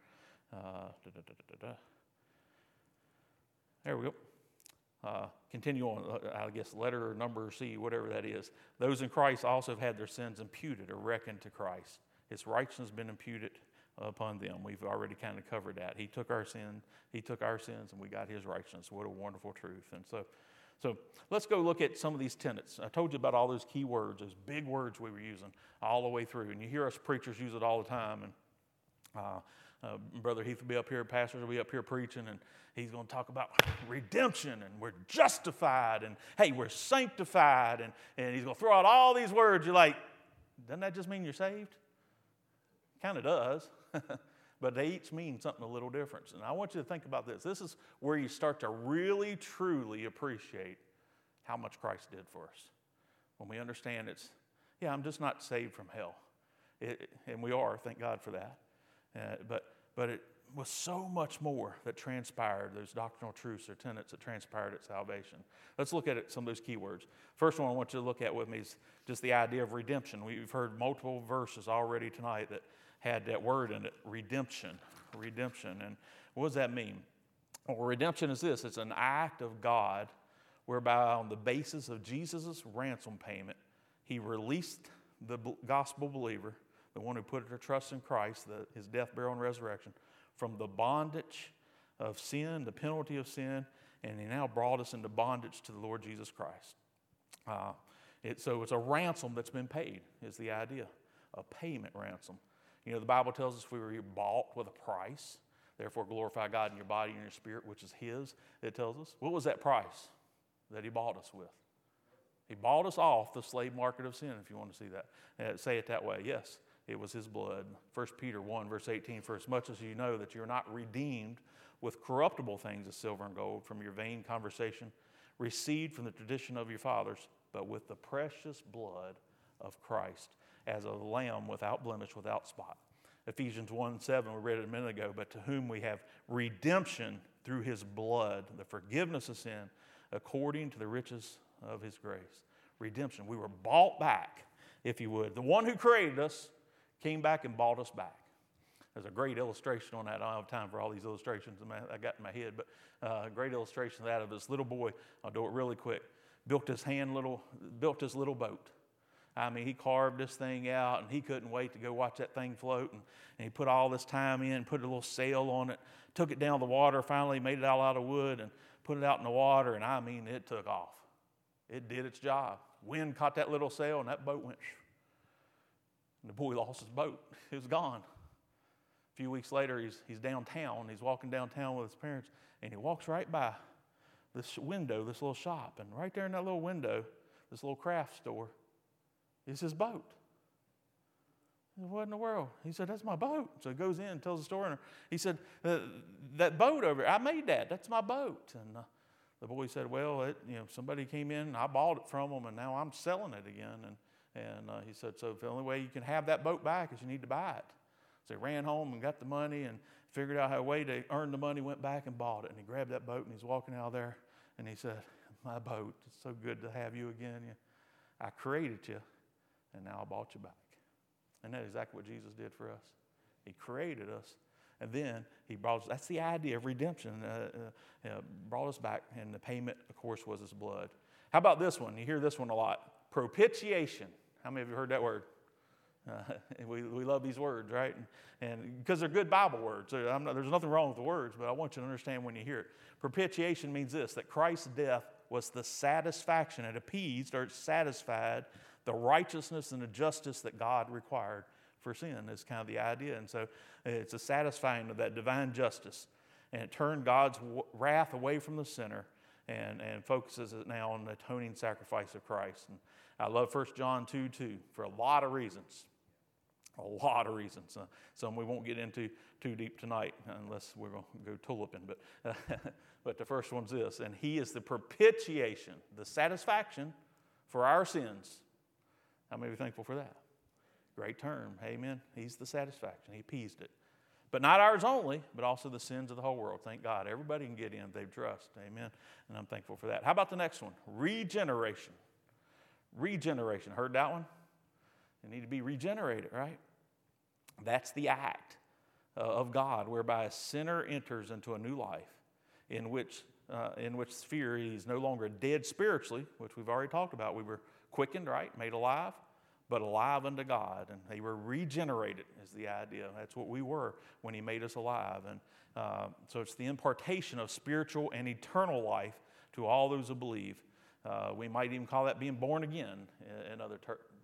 There we go. Continue on, I guess, letter or number C, whatever that is. Those in Christ also have had their sins imputed or reckoned to Christ. His righteousness has been imputed upon them. We've already kind of covered that. He took our sin. He took our sins, and we got his righteousness. What a wonderful truth. And so let's go look at some of these tenets. I told you about all those key words, those big words we were using all the way through. And you hear us preachers use it all the time. And Brother Heath will be up here, pastors will be up here preaching, and he's going to talk about redemption, and we're justified, and hey, we're sanctified, and he's going to throw out all these words. You're like, doesn't that just mean you're saved? Kind of does, but they each mean something a little different. And I want you to think about this. This is where you start to really, truly appreciate how much Christ did for us. When we understand it's, yeah, I'm just not saved from hell. And we are, thank God for that. But it was so much more that transpired, those doctrinal truths or tenets that transpired at salvation. Let's look at some of those key words. First one I want you to look at with me is just the idea of redemption. We've heard multiple verses already tonight that had that word in it, redemption. Redemption. And what does that mean? Well, redemption is this. It's an act of God whereby on the basis of Jesus' ransom payment, he released the gospel believer, the one who put their trust in Christ, his death, burial, and resurrection, from the bondage of sin, the penalty of sin, and he now brought us into bondage to the Lord Jesus Christ. So it's a ransom that's been paid, is the idea, a payment ransom. You know, the Bible tells us we were bought with a price, therefore glorify God in your body and your spirit, which is his, it tells us. What was that price that he bought us with? He bought us off the slave market of sin, if you want to see that. Say it that way, yes. It was his blood. 1 Peter 1, verse 18, for as much as you know that you're not redeemed with corruptible things as silver and gold from your vain conversation, received from the tradition of your fathers, but with the precious blood of Christ as a lamb without blemish, without spot. Ephesians 1, 7, we read it a minute ago, but to whom we have redemption through his blood, the forgiveness of sin, according to the riches of his grace. Redemption. We were bought back, if you would. The one who created us came back and bought us back. There's a great illustration on that. I don't have time for all these illustrations I got in my head, but a great illustration of that of this little boy. I'll do it really quick. Built his little boat. I mean, he carved this thing out, and he couldn't wait to go watch that thing float. And he put all this time in, put a little sail on it, took it down the water, finally made it all out of wood, and put it out in the water, and I mean, it took off. It did its job. Wind caught that little sail, and that boat went. And the boy lost his boat. It was gone. A few weeks later, he's downtown. He's walking downtown with his parents, and he walks right by this window, this little shop. And right there in that little window, this little craft store, is his boat. He said, what in the world? He said, that's my boat. So he goes in and tells the store owner. He said, that boat over there, I made that. That's my boat. And the boy said, well, somebody came in, and I bought it from them, and now I'm selling it again. And he said, so the only way you can have that boat back is you need to buy it. So he ran home and got the money and figured out a way to earn the money, went back and bought it. And he grabbed that boat, and he's walking out of there, and he said, my boat, it's so good to have you again. I created you, and now I bought you back. And that's exactly what Jesus did for us. He created us, and then he brought us. That's the idea of redemption. Brought us back, and the payment, of course, was his blood. How about this one? You hear this one a lot. Propitiation. How many of you heard that word? We love these words, right? And because they're good Bible words. There's nothing wrong with the words, but I want you to understand when you hear it. Propitiation means this, that Christ's death was the satisfaction. It appeased or satisfied the righteousness and the justice that God required for sin is kind of the idea. And so it's a satisfying of that divine justice. And it turned God's wrath away from the sinner and focuses it now on the atoning sacrifice of Christ. And I love 1 John 2:2 for a lot of reasons. A lot of reasons. Some we won't get into too deep tonight unless we're going to go tuliping. But the first one's this. And he is the propitiation, the satisfaction for our sins. How many of you are thankful for that? Great term. Amen. He's the satisfaction. He appeased it. But not ours only, but also the sins of the whole world. Thank God. Everybody can get in if they trust. Amen. And I'm thankful for that. How about the next one? Regeneration. Regeneration. Heard that one? You need to be regenerated, right? That's the act of God whereby a sinner enters into a new life in which sphere he's no longer dead spiritually, which we've already talked about. We were quickened, right? Made alive. But alive unto God, and they were regenerated is the idea. That's what we were when he made us alive. And so it's the impartation of spiritual and eternal life to all those who believe. We might even call that being born again in other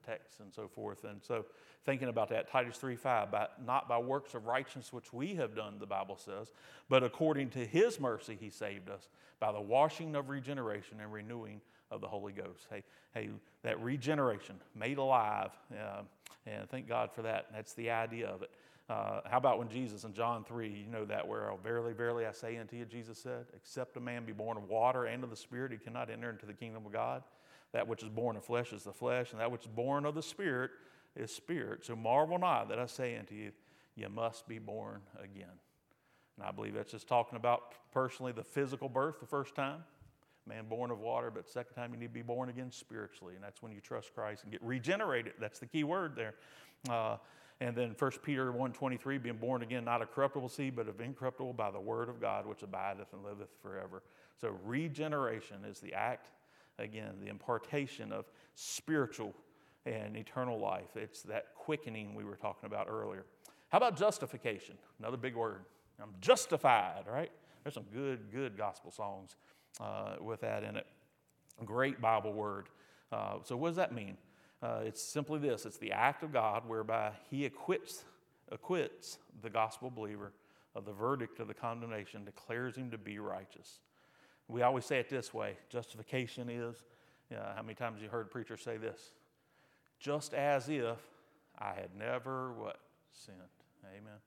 texts and so forth. And so thinking about that, Titus 3:5, not by works of righteousness which we have done, the Bible says, but according to his mercy he saved us by the washing of regeneration and renewing of the Holy Ghost. Hey, that regeneration, made alive, and thank God for that. That's the idea of it. How about when Jesus in John 3, you know that, where verily, verily, I say unto you, Jesus said, except a man be born of water and of the Spirit, he cannot enter into the kingdom of God. That which is born of flesh is the flesh, and that which is born of the Spirit is spirit. So marvel not that I say unto you, you must be born again. And I believe that's just talking about personally the physical birth the first time, man born of water, but second time you need to be born again spiritually, and that's when you trust Christ and get regenerated. That's the key word there. And then 1 Peter 1:23, being born again, not of corruptible seed, but of incorruptible by the word of God, which abideth and liveth forever. So regeneration is the act, again, the impartation of spiritual and eternal life. It's that quickening we were talking about earlier. How about justification? Another big word. I'm justified, right? There's some good gospel songs with that in it. Great Bible word. So what does that mean? It's simply this. It's the act of God whereby he acquits the gospel believer of the verdict of the condemnation, declares him to be righteous. We always say it this way. Justification is, how many times you heard preachers say this? Just as if I had never, sinned. Amen.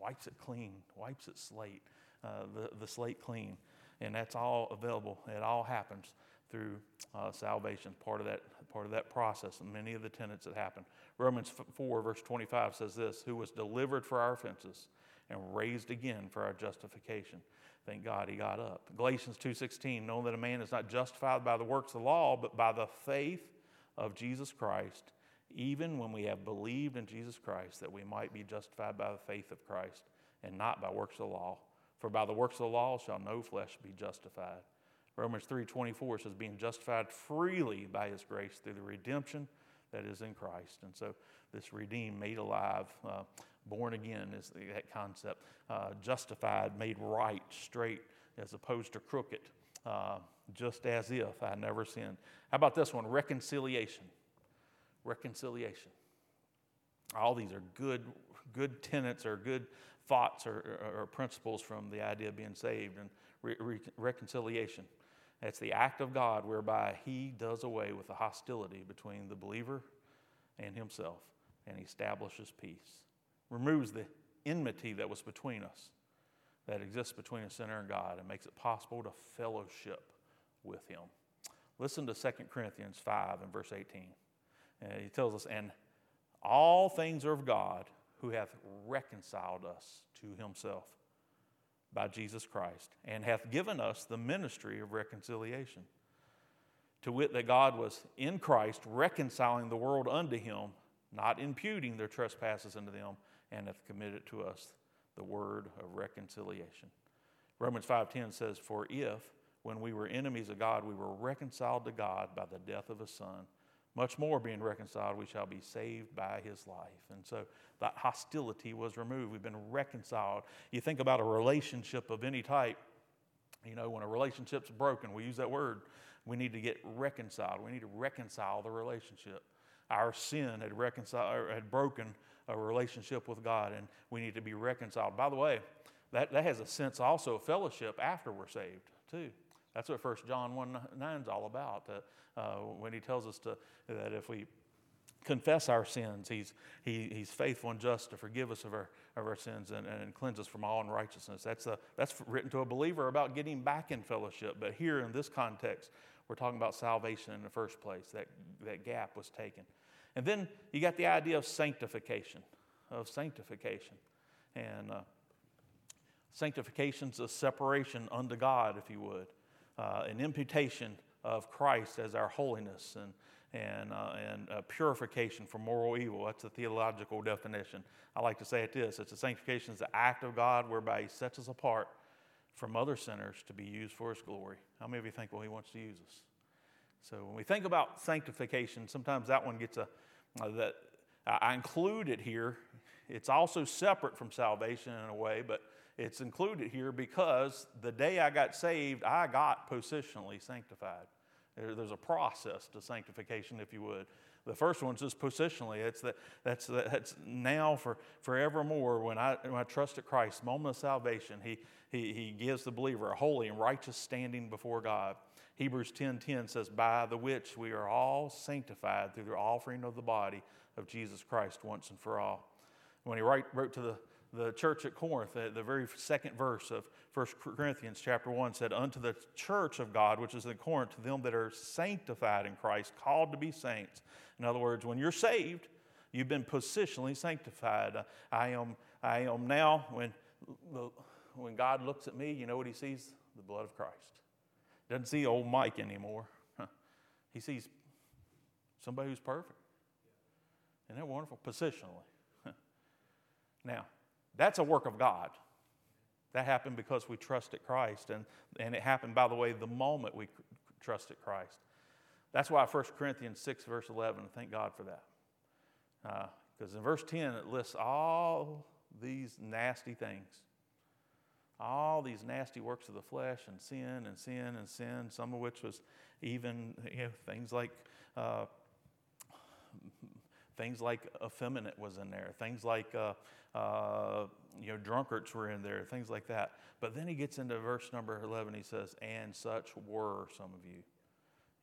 Wipes it clean. Wipes it slate. The slate clean. And that's all available. It all happens through salvation, part of that process, and many of the tenets that happen. Romans 4, verse 25 says this, who was delivered for our offenses and raised again for our justification. Thank God he got up. Galatians 2:16, knowing that a man is not justified by the works of the law, but by the faith of Jesus Christ, even when we have believed in Jesus Christ, that we might be justified by the faith of Christ and not by works of the law. For by the works of the law shall no flesh be justified. Romans 3:24 says, being justified freely by his grace through the redemption that is in Christ. And so this redeemed, made alive, born again is that concept. Justified, made right, straight, as opposed to crooked. Just as if I never sinned. How about this one? Reconciliation. Reconciliation. All these are good tenets or good thoughts or principles from the idea of being saved. And reconciliation. That's the act of God whereby he does away with the hostility between the believer and himself, and he establishes peace. Removes the enmity that was between us, that exists between a sinner and God, and makes it possible to fellowship with him. Listen to 2 Corinthians 5 and verse 18. He tells us, and all things are of God, who hath reconciled us to himself by Jesus Christ, and hath given us the ministry of reconciliation. To wit, that God was in Christ reconciling the world unto him, not imputing their trespasses unto them, and hath committed to us the word of reconciliation. Romans 5:10 says, for if, when we were enemies of God, we were reconciled to God by the death of his Son, much more being reconciled, we shall be saved by his life. And so that hostility was removed. We've been reconciled. You think about a relationship of any type. You know, when a relationship's broken, we use that word. We need to get reconciled. We need to reconcile the relationship. Our sin had broken a relationship with God, and we need to be reconciled. By the way, that has a sense also of fellowship after we're saved, too. That's what 1 John 1:9 is all about, when he tells us that if we confess our sins, he's faithful and just to forgive us of our sins and cleanse us from all unrighteousness. That's written to a believer about getting back in fellowship. But here in this context, we're talking about salvation in the first place. That gap was taken. And then you got the idea of sanctification. And sanctification's a separation unto God, if you would. An imputation of Christ as our holiness and purification from moral evil. That's the theological definition. I like to say it this. It's a sanctification is the act of God whereby he sets us apart from other sinners to be used for his glory. How many of you think, well, he wants to use us? So when we think about sanctification, sometimes that one gets that I include it here. It's also separate from salvation in a way, but it's included here because the day I got saved, I got positionally sanctified. There's a process to sanctification, if you would. The first one's just positionally. That's now for evermore. When I trusted Christ, moment of salvation, he gives the believer a holy and righteous standing before God. Hebrews 10:10 says, by the which we are all sanctified through the offering of the body of Jesus Christ once and for all. When he wrote to the church at Corinth, the very second verse of 1 Corinthians chapter 1 said, unto the church of God, which is in Corinth, to them that are sanctified in Christ, called to be saints. In other words, when you're saved, you've been positionally sanctified. I am now, when God looks at me, you know what he sees? The blood of Christ. He doesn't see old Mike anymore. He sees somebody who's perfect. Isn't that wonderful? Positionally. Now, that's a work of God. That happened because we trusted Christ, and it happened, by the way, the moment we trusted Christ. That's why 1 Corinthians 6, verse 11, thank God for that. Because in verse 10, it lists all these nasty things, all these nasty works of the flesh and sin and sin and sin, some of which was even things like effeminate was in there, things like drunkards were in there, things like that. But then he gets into verse number 11. He says, and such were some of you.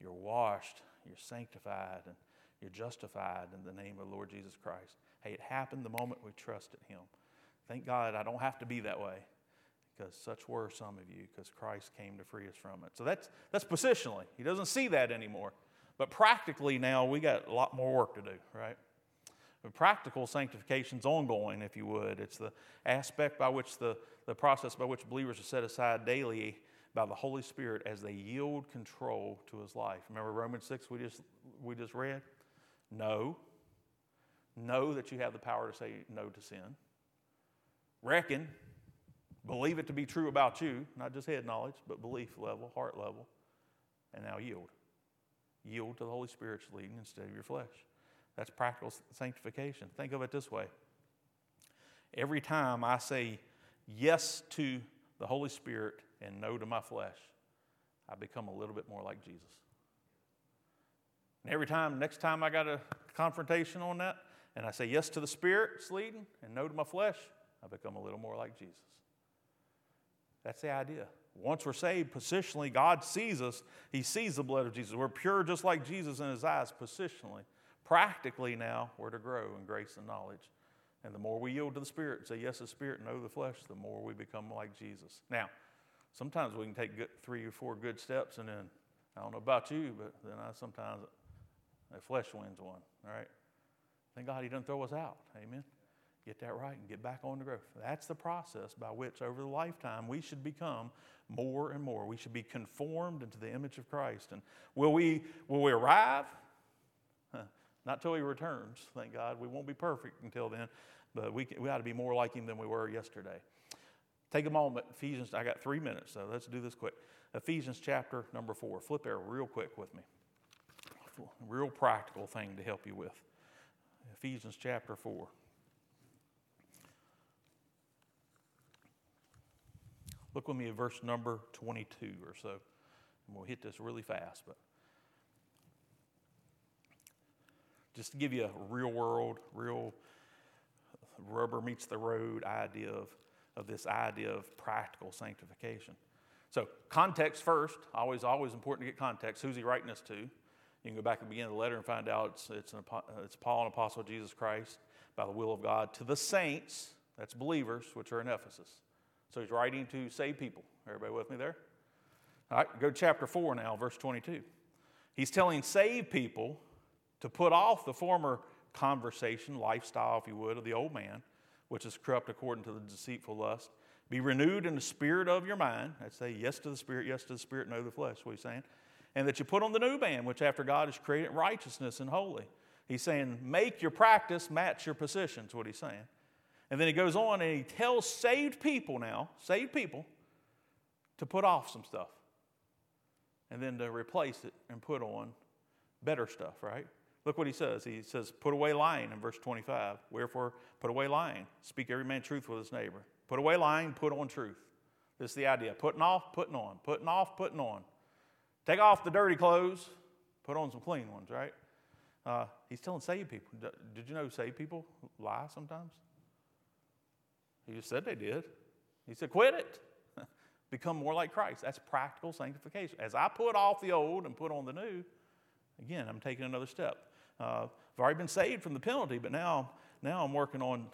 You're washed, you're sanctified, and you're justified in the name of the Lord Jesus Christ. Hey, it happened the moment we trusted him. Thank God I don't have to be that way, because such were some of you, because Christ came to free us from it. So that's positionally. He doesn't see that anymore. But practically now, we got a lot more work to do, right? But practical sanctification's ongoing, if you would. It's the aspect by which the process by which believers are set aside daily by the Holy Spirit as they yield control to his life. Remember Romans 6 we just read? Know. Know that you have the power to say no to sin. Reckon. Believe it to be true about you, not just head knowledge, but belief level, heart level. And now yield. Yield to the Holy Spirit's leading instead of your flesh. That's practical sanctification. Think of it this way. Every time I say yes to the Holy Spirit and no to my flesh, I become a little bit more like Jesus. And next time I got a confrontation on that, and I say yes to the Spirit's leading and no to my flesh, I become a little more like Jesus. That's the idea. Once we're saved, positionally, God sees us. He sees the blood of Jesus. We're pure just like Jesus in his eyes, positionally. Practically now, we're to grow in grace and knowledge. And the more we yield to the Spirit, say yes to the Spirit, no to the flesh, the more we become like Jesus. Now, sometimes we can take three or four good steps, and then, I don't know about you, but then sometimes the flesh wins one, all right? Thank God he doesn't throw us out, amen? Get that right and get back on the growth. That's the process by which over the lifetime we should become more and more. We should be conformed into the image of Christ. And will we arrive? Not till he returns, thank God. We won't be perfect until then, but we ought to be more like him than we were yesterday. Take a moment. Ephesians, I got 3 minutes, so let's do this quick. Ephesians chapter number 4. Flip there real quick with me. Real practical thing to help you with. Ephesians chapter 4. Look with me at verse number 22 or so. And we'll hit this really fast. But just to give you a real world, real rubber meets the road idea of this idea of practical sanctification. So context first. Always important to get context. Who's he writing this to? You can go back and begin the letter and find out it's Paul, an apostle of Jesus Christ, by the will of God, to the saints, that's believers, which are in Ephesus. So he's writing to saved people. Everybody with me there? All right, go to chapter 4 now, verse 22. He's telling saved people to put off the former conversation, lifestyle, if you would, of the old man, which is corrupt according to the deceitful lust. Be renewed in the spirit of your mind. I'd say yes to the spirit, no to the flesh, what he's saying. And that you put on the new man, which after God is created in righteousness and holy. He's saying make your practice match your position, is what he's saying. And then he goes on and he tells saved people, to put off some stuff. And then to replace it and put on better stuff, right? Look what he says. He says, put away lying in verse 25. Wherefore, put away lying. Speak every man truth with his neighbor. Put away lying, put on truth. This is the idea. Putting off, putting on. Putting off, putting on. Take off the dirty clothes. Put on some clean ones, right? He's telling saved people. Did you know saved people lie sometimes? He just said they did. He said, quit it. Become more like Christ. That's practical sanctification. As I put off the old and put on the new, again, I'm taking another step. I've already been saved from the penalty, but now I'm working on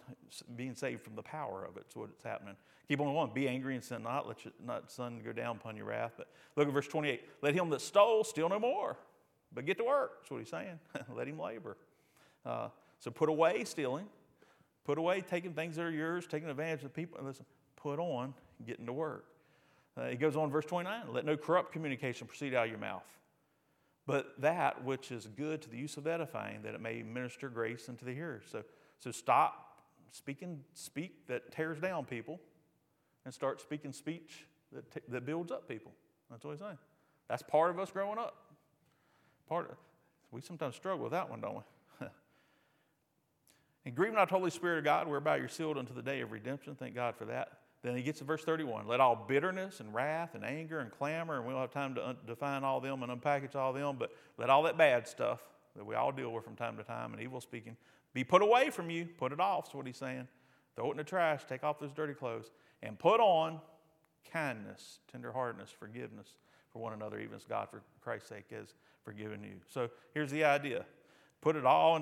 being saved from the power of it. That's what's happening. Keep on going. Be angry and sin not. Let not sun go down upon your wrath. But look at verse 28. Let him that stole steal no more, but get to work. That's what he's saying. Let him labor. So put away stealing. Put away taking things that are yours, taking advantage of people. Listen, put on getting to work. He goes on, verse 29. Let no corrupt communication proceed out of your mouth, but that which is good to the use of edifying, that it may minister grace unto the hearers. So stop speaking speak that tears down people and start speaking speech that builds up people. That's what he's saying. That's part of us growing up. We sometimes struggle with that one, don't we? And grieve not the Holy Spirit of God, whereby you're sealed unto the day of redemption. Thank God for that. Then he gets to verse 31. Let all bitterness and wrath and anger and clamor, and we don't have time to define all them and unpackage all them, but let all that bad stuff that we all deal with from time to time and evil speaking be put away from you. Put it off, is what he's saying. Throw it in the trash. Take off those dirty clothes. And put on kindness, tenderheartedness, forgiveness for one another, even as God for Christ's sake has forgiven you. So here's the idea. Put it all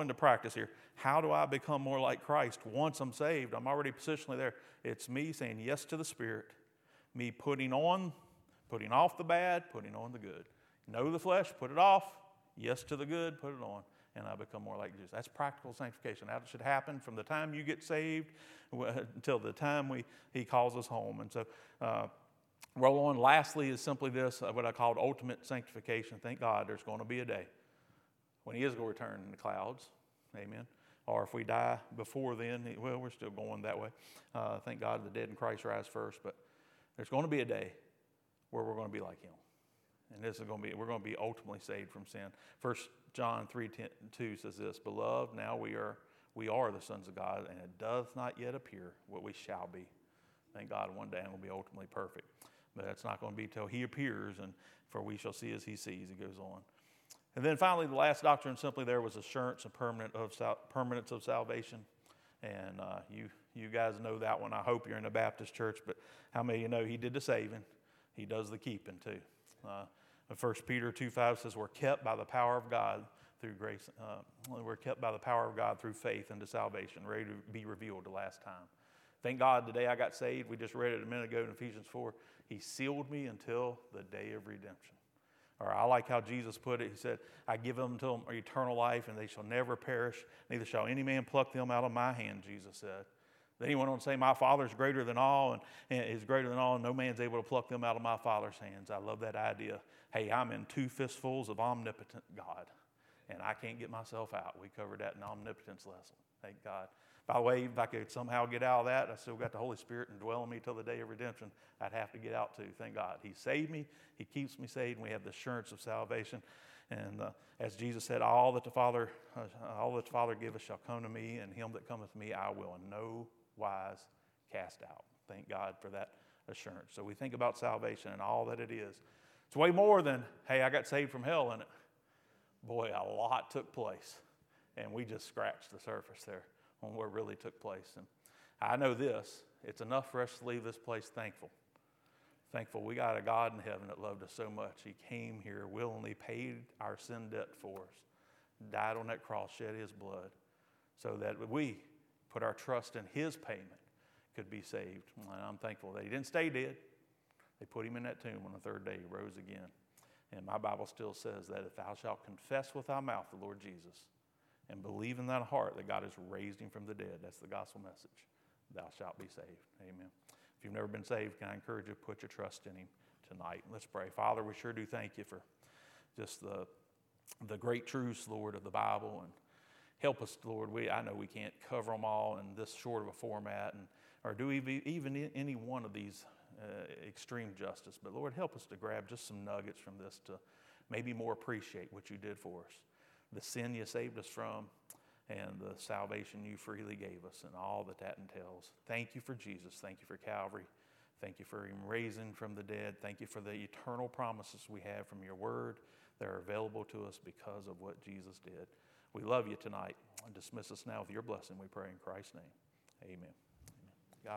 into practice here. How do I become more like Christ? Once I'm saved, I'm already positionally there. It's me saying yes to the Spirit, me putting off the bad, putting on the good. Know the flesh, put it off. Yes to the good, put it on. And I become more like Jesus. That's practical sanctification. That should happen from the time you get saved until the time he calls us home. And so roll on. Lastly is simply this, what I called ultimate sanctification. Thank God there's going to be a day when he is going to return in the clouds. Amen. Or if we die before then, well, we're still going that way. Thank God the dead in Christ rise first. But there's going to be a day where we're going to be like him. And we're going to be ultimately saved from sin. First John 3:2 says this, Beloved, now we are the sons of God, and it doth not yet appear what we shall be. Thank God one day I'm going to be ultimately perfect. But that's not going to be till he appears, and for we shall see as he sees, it goes on. And then finally, the last doctrine simply there was assurance and permanence of salvation. And you guys know that one. I hope you're in a Baptist church, but how many of you know he did the saving? He does the keeping too. 1 Peter 2:5 says, we're kept by the power of God through faith unto salvation, ready to be revealed the last time. Thank God the day I got saved, we just read it a minute ago in Ephesians 4, he sealed me until the day of redemption. Or I like how Jesus put it. He said, I give them to them eternal life, and they shall never perish, neither shall any man pluck them out of my hand, Jesus said. Then he went on to say, my Father is greater than all, and is greater than all, and no man's able to pluck them out of my Father's hands. I love that idea. Hey, I'm in two fistfuls of omnipotent God, and I can't get myself out. We covered that in omnipotence lesson. Thank God. By the way, if I could somehow get out of that, I still got the Holy Spirit and dwell in me till the day of redemption, I'd have to get out too. Thank God. He saved me. He keeps me saved, and we have the assurance of salvation. And as Jesus said, all that the Father giveth shall come to me, and him that cometh to me I will in no wise cast out. Thank God for that assurance. So we think about salvation and all that it is. It's way more than, hey, I got saved from hell, and boy, a lot took place. And we just scratched the surface there on what really took place. And I know this, it's enough for us to leave this place thankful. Thankful we got a God in heaven that loved us so much. He came here willingly, paid our sin debt for us, died on that cross, shed his blood, so that we put our trust in his payment could be saved. And I'm thankful that he didn't stay dead. They put him in that tomb on the third day. He rose again. And my Bible still says that if thou shalt confess with thy mouth the Lord Jesus and believe in thine heart that God has raised him from the dead, that's the gospel message, thou shalt be saved. Amen. If you've never been saved, can I encourage you to put your trust in him tonight? Let's pray. Father, we sure do thank you for just the great truths, Lord, of the Bible, and help us, Lord. I know we can't cover them all in this short of a format, or do even any one of these extreme justice. But, Lord, help us to grab just some nuggets from this to maybe more appreciate what you did for us, the sin you saved us from, and the salvation you freely gave us, and all that that entails. Thank you for Jesus. Thank you for Calvary. Thank you for him raising from the dead. Thank you for the eternal promises we have from your word. They're available to us because of what Jesus did. We love you tonight. Dismiss us now with your blessing, we pray in Christ's name. Amen.